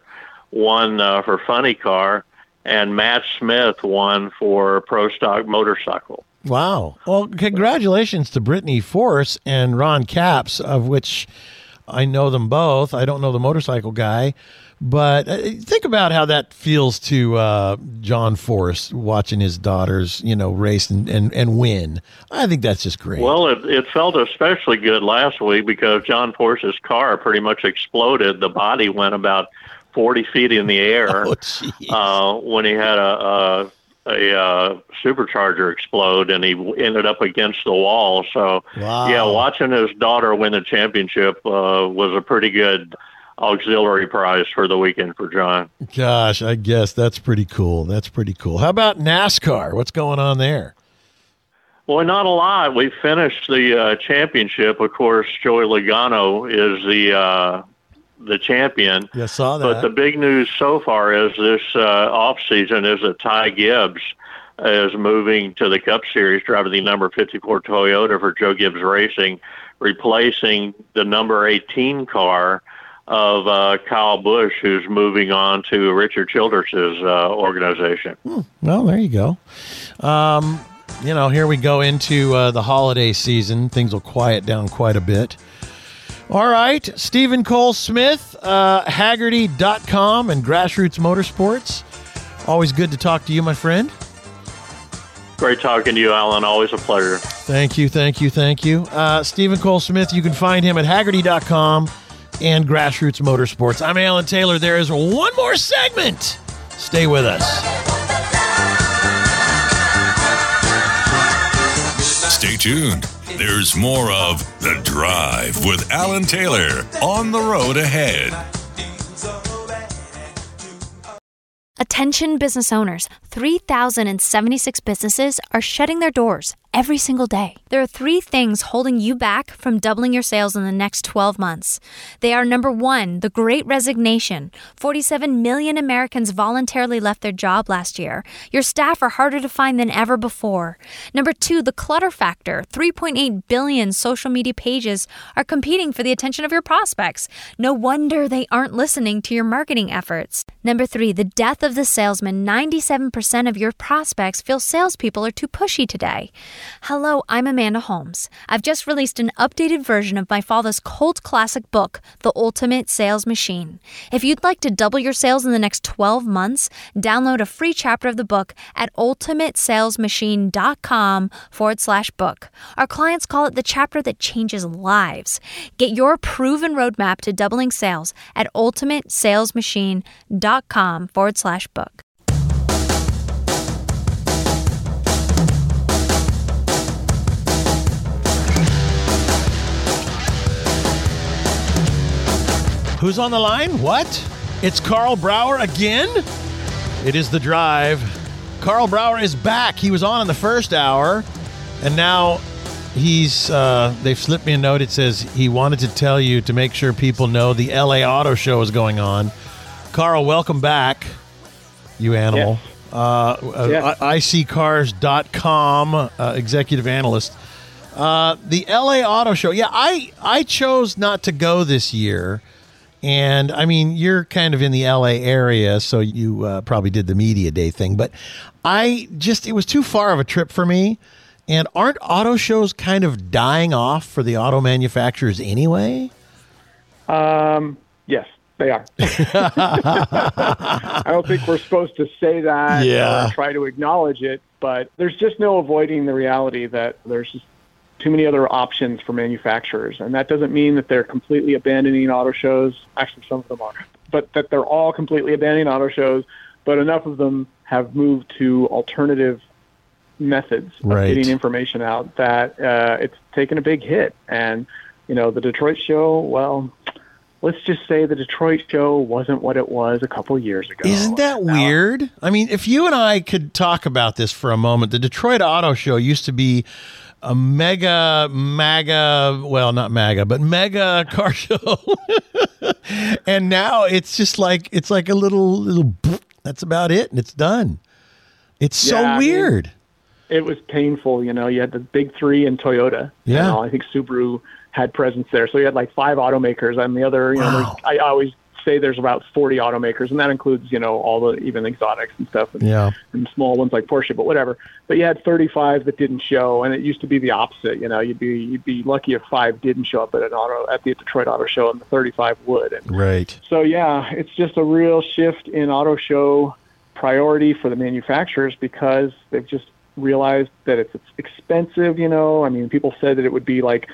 won uh, for Funny Car, and Matt Smith won for Pro Stock Motorcycle. Wow. Well, congratulations to Brittany Force and Ron Capps, of which I know them both. I don't know the motorcycle guy, but think about how that feels to uh, John Force watching his daughters, you know, race and, and, and win. I think that's just great. Well, it, it felt especially good last week because John Force's car pretty much exploded. The body went about forty feet in the air oh, uh, when he had a, a, a, a supercharger explode, and he ended up against the wall. So, wow. yeah, watching his daughter win the championship uh, was a pretty good auxiliary prize for the weekend for John. Gosh, I guess that's pretty cool. That's pretty cool. How about NASCAR? What's going on there? Well, not a lot. We finished the uh, championship. Of course, Joey Logano is the uh, the champion. Yeah, I saw that. But the big news so far is this uh, offseason is that Ty Gibbs is moving to the Cup Series, driving the number fifty-four Toyota for Joe Gibbs Racing, replacing the number eighteen car of uh, Kyle Busch, who's moving on to Richard Childress's uh, organization. Hmm. Well, there you go. Um, you know, here we go into uh, the holiday season. Things will quiet down quite a bit. All right, Stephen Cole Smith, uh, Hagerty dot com and Grassroots Motorsports. Always good to talk to you, my friend. Great talking to you, Alan. Always a pleasure. Thank you, thank you, thank you. Uh, Stephen Cole Smith, you can find him at Hagerty dot com and Grassroots Motorsports. I'm Alan Taylor. There is one more segment. Stay with us. Stay tuned. There's more of The Drive with Alan Taylor on the road ahead. Attention business owners, three thousand seventy-six businesses are shutting their doors every single day. There are three things holding you back from doubling your sales in the next twelve months. They are, number one, the Great Resignation. forty-seven million Americans voluntarily left their job last year. Your staff are harder to find than ever before. Number two, the clutter factor. three point eight billion social media pages are competing for the attention of your prospects. No wonder they aren't listening to your marketing efforts. Number three, the death of the salesman. ninety-seven percent of your prospects feel salespeople are too pushy today. Hello, I'm Amanda Holmes. I've just released an updated version of my father's cult classic book, The Ultimate Sales Machine. If you'd like to double your sales in the next twelve months, download a free chapter of the book at ultimatesalesmachine.com forward slash book. Our clients call it the chapter that changes lives. Get your proven roadmap to doubling sales at ultimatesalesmachine.com. com forward slash book. Who's on the line? What? It's Carl Brauer again? It is The Drive. Carl Brauer is back. He was on in the first hour, and now he's, uh, they've slipped me a note. It says he wanted to tell you to make sure people know the L A Auto Show is going on. Carl, welcome back, you animal. Yeah. Uh, yeah. i see cars dot com, uh, executive analyst. Uh, the L A Auto Show. Yeah, I, I chose not to go this year. And, I mean, you're kind of in the L A area, so you uh, probably did the media day thing. But I just, it was too far of a trip for me. And aren't auto shows kind of dying off for the auto manufacturers anyway? Um. Yes. They are. I don't think we're supposed to say that yeah. or try to acknowledge it, but there's just no avoiding the reality that there's just too many other options for manufacturers. And that doesn't mean that they're completely abandoning auto shows. Actually, some of them are. But that they're all completely abandoning auto shows, but enough of them have moved to alternative methods right. of getting information out that uh, it's taken a big hit. And, you know, the Detroit show, well... let's just say the Detroit show wasn't what it was a couple years ago. Isn't that weird? I mean, if you and I could talk about this for a moment, the Detroit Auto Show used to be a mega, MAGA, well, not MAGA, but mega car show. And now it's just like, it's like a little, little, that's about it. And it's done. It's so yeah, weird. It, it was painful. You know, you had the big three and Toyota. Yeah. You know, I think Subaru had presence there. So you had like five automakers and the other, you wow. know, I always say there's about forty automakers, and that includes, you know, all the even exotics and stuff and, yeah. and small ones like Porsche, but whatever. But you had thirty-five that didn't show, and it used to be the opposite. You know, you'd be, you'd be lucky if five didn't show up at an auto, at the Detroit Auto Show, and the thirty-five would. And right. So yeah, it's just a real shift in auto show priority for the manufacturers because they've just realized that it's, it's expensive. You know, I mean, people said that it would be like,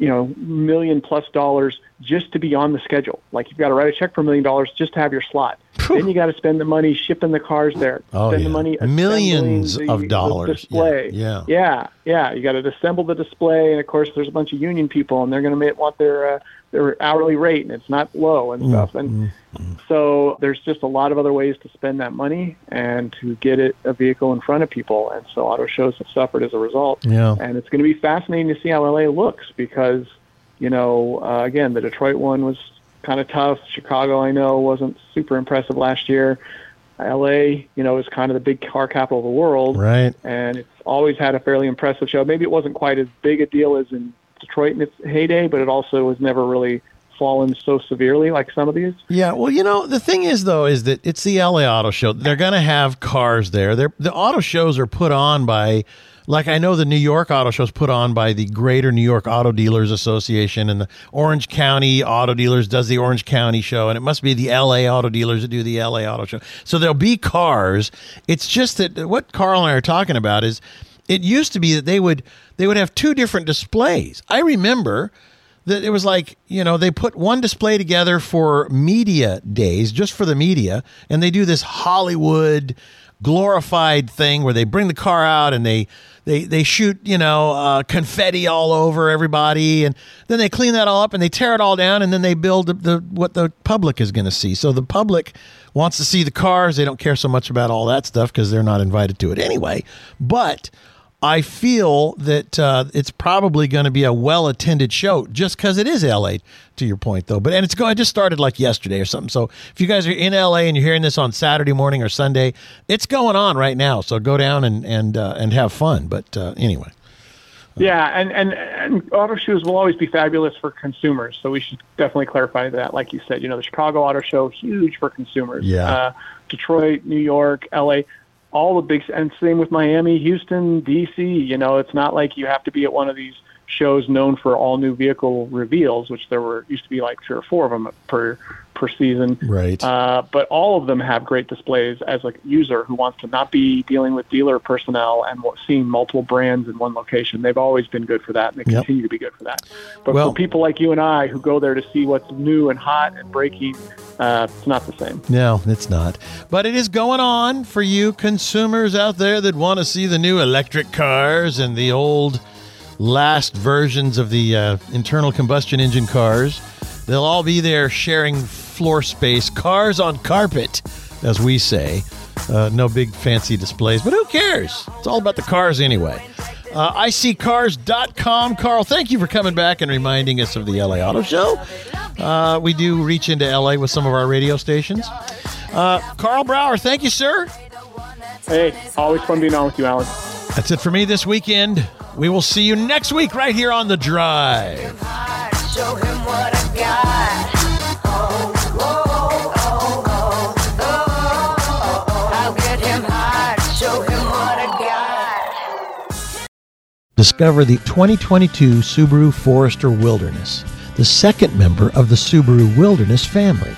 you know, million plus dollars just to be on the schedule. Like, you've got to write a check for a million dollars just to have your slot. Whew. Then you got to spend the money shipping the cars there. Oh, spend yeah. the money millions the, of dollars. Display. Yeah. yeah, yeah, yeah. You got to assemble the display, and of course, there's a bunch of union people, and they're going to want their uh, their hourly rate, and it's not low and mm-hmm. stuff. And mm-hmm. so there's just a lot of other ways to spend that money and to get it a vehicle in front of people. And so auto shows have suffered as a result. Yeah. And it's going to be fascinating to see how L A looks because, you know, uh, again, the Detroit one was kind of tough. Chicago, I know, wasn't super impressive last year. L A, you know, is kind of the big car capital of the world. Right. And it's always had a fairly impressive show. Maybe it wasn't quite as big a deal as in Detroit in its heyday, but it also has never really fallen so severely like some of these. Yeah. Well, you know, the thing is, though, is that it's the L A Auto Show. They're going to have cars there. They're, the auto shows are put on by... Like, I know the New York Auto Show is put on by the Greater New York Auto Dealers Association, and the Orange County Auto Dealers does the Orange County Show, and it must be the L A Auto Dealers that do the L A Auto Show. So there'll be cars. It's just that what Carl and I are talking about is it used to be that they would they would have two different displays. I remember that it was like, you know, they put one display together for media days, just for the media, and they do this Hollywood glorified thing where they bring the car out and they they they shoot, you know, uh, confetti all over everybody, and then they clean that all up and they tear it all down, and then they build the, the what the public is going to see. So the public wants to see the cars. They don't care so much about all that stuff because they're not invited to it anyway. But I feel that uh, it's probably going to be a well-attended show just because it is L A, to your point, though. But and it's going. I just started like yesterday or something. So if you guys are in L A and you're hearing this on Saturday morning or Sunday, it's going on right now. So go down and and uh, and have fun. But uh, anyway. Yeah, and, and, and auto shows will always be fabulous for consumers. So we should definitely clarify that. Like you said, you know, the Chicago Auto Show, huge for consumers. Yeah. Uh, Detroit, New York, L A, all the big, and same with Miami, Houston, D C, you know, it's not like you have to be at one of these shows known for all new vehicle reveals, which there were, used to be like three or four of them per, per season. Right. Uh, but all of them have great displays as a user who wants to not be dealing with dealer personnel and seeing multiple brands in one location. They've always been good for that, and they yep. continue to be good for that. But well, for people like you and I who go there to see what's new and hot and breaking, uh, it's not the same. No, it's not. But it is going on for you consumers out there that want to see the new electric cars and the old last versions of the uh, internal combustion engine cars. They'll all be there sharing floor space, cars on carpet, as we say. Uh, no big fancy displays, but who cares? It's all about the cars anyway. Uh, i see cars dot com. Carl, thank you for coming back and reminding us of the L A Auto Show. Uh, we do reach into L A with some of our radio stations. Uh, Carl Brauer, thank you, sir. Hey, always fun being on with you, Alan. That's it for me this weekend. We will see you next week right here on The Drive. Show him what I got. Oh, oh, oh, oh, oh. I'll get him high. Show him what I got. Discover the twenty twenty-two Subaru Forester Wilderness, the second member of the Subaru Wilderness family.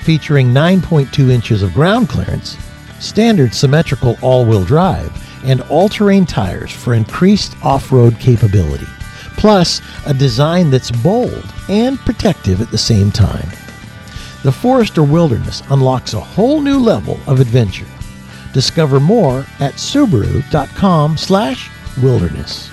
Featuring nine point two inches of ground clearance, standard symmetrical all-wheel drive, and all-terrain tires for increased off-road capability, plus a design that's bold and protective at the same time. The Forester Wilderness unlocks a whole new level of adventure. Discover more at Subaru dot com slash wilderness.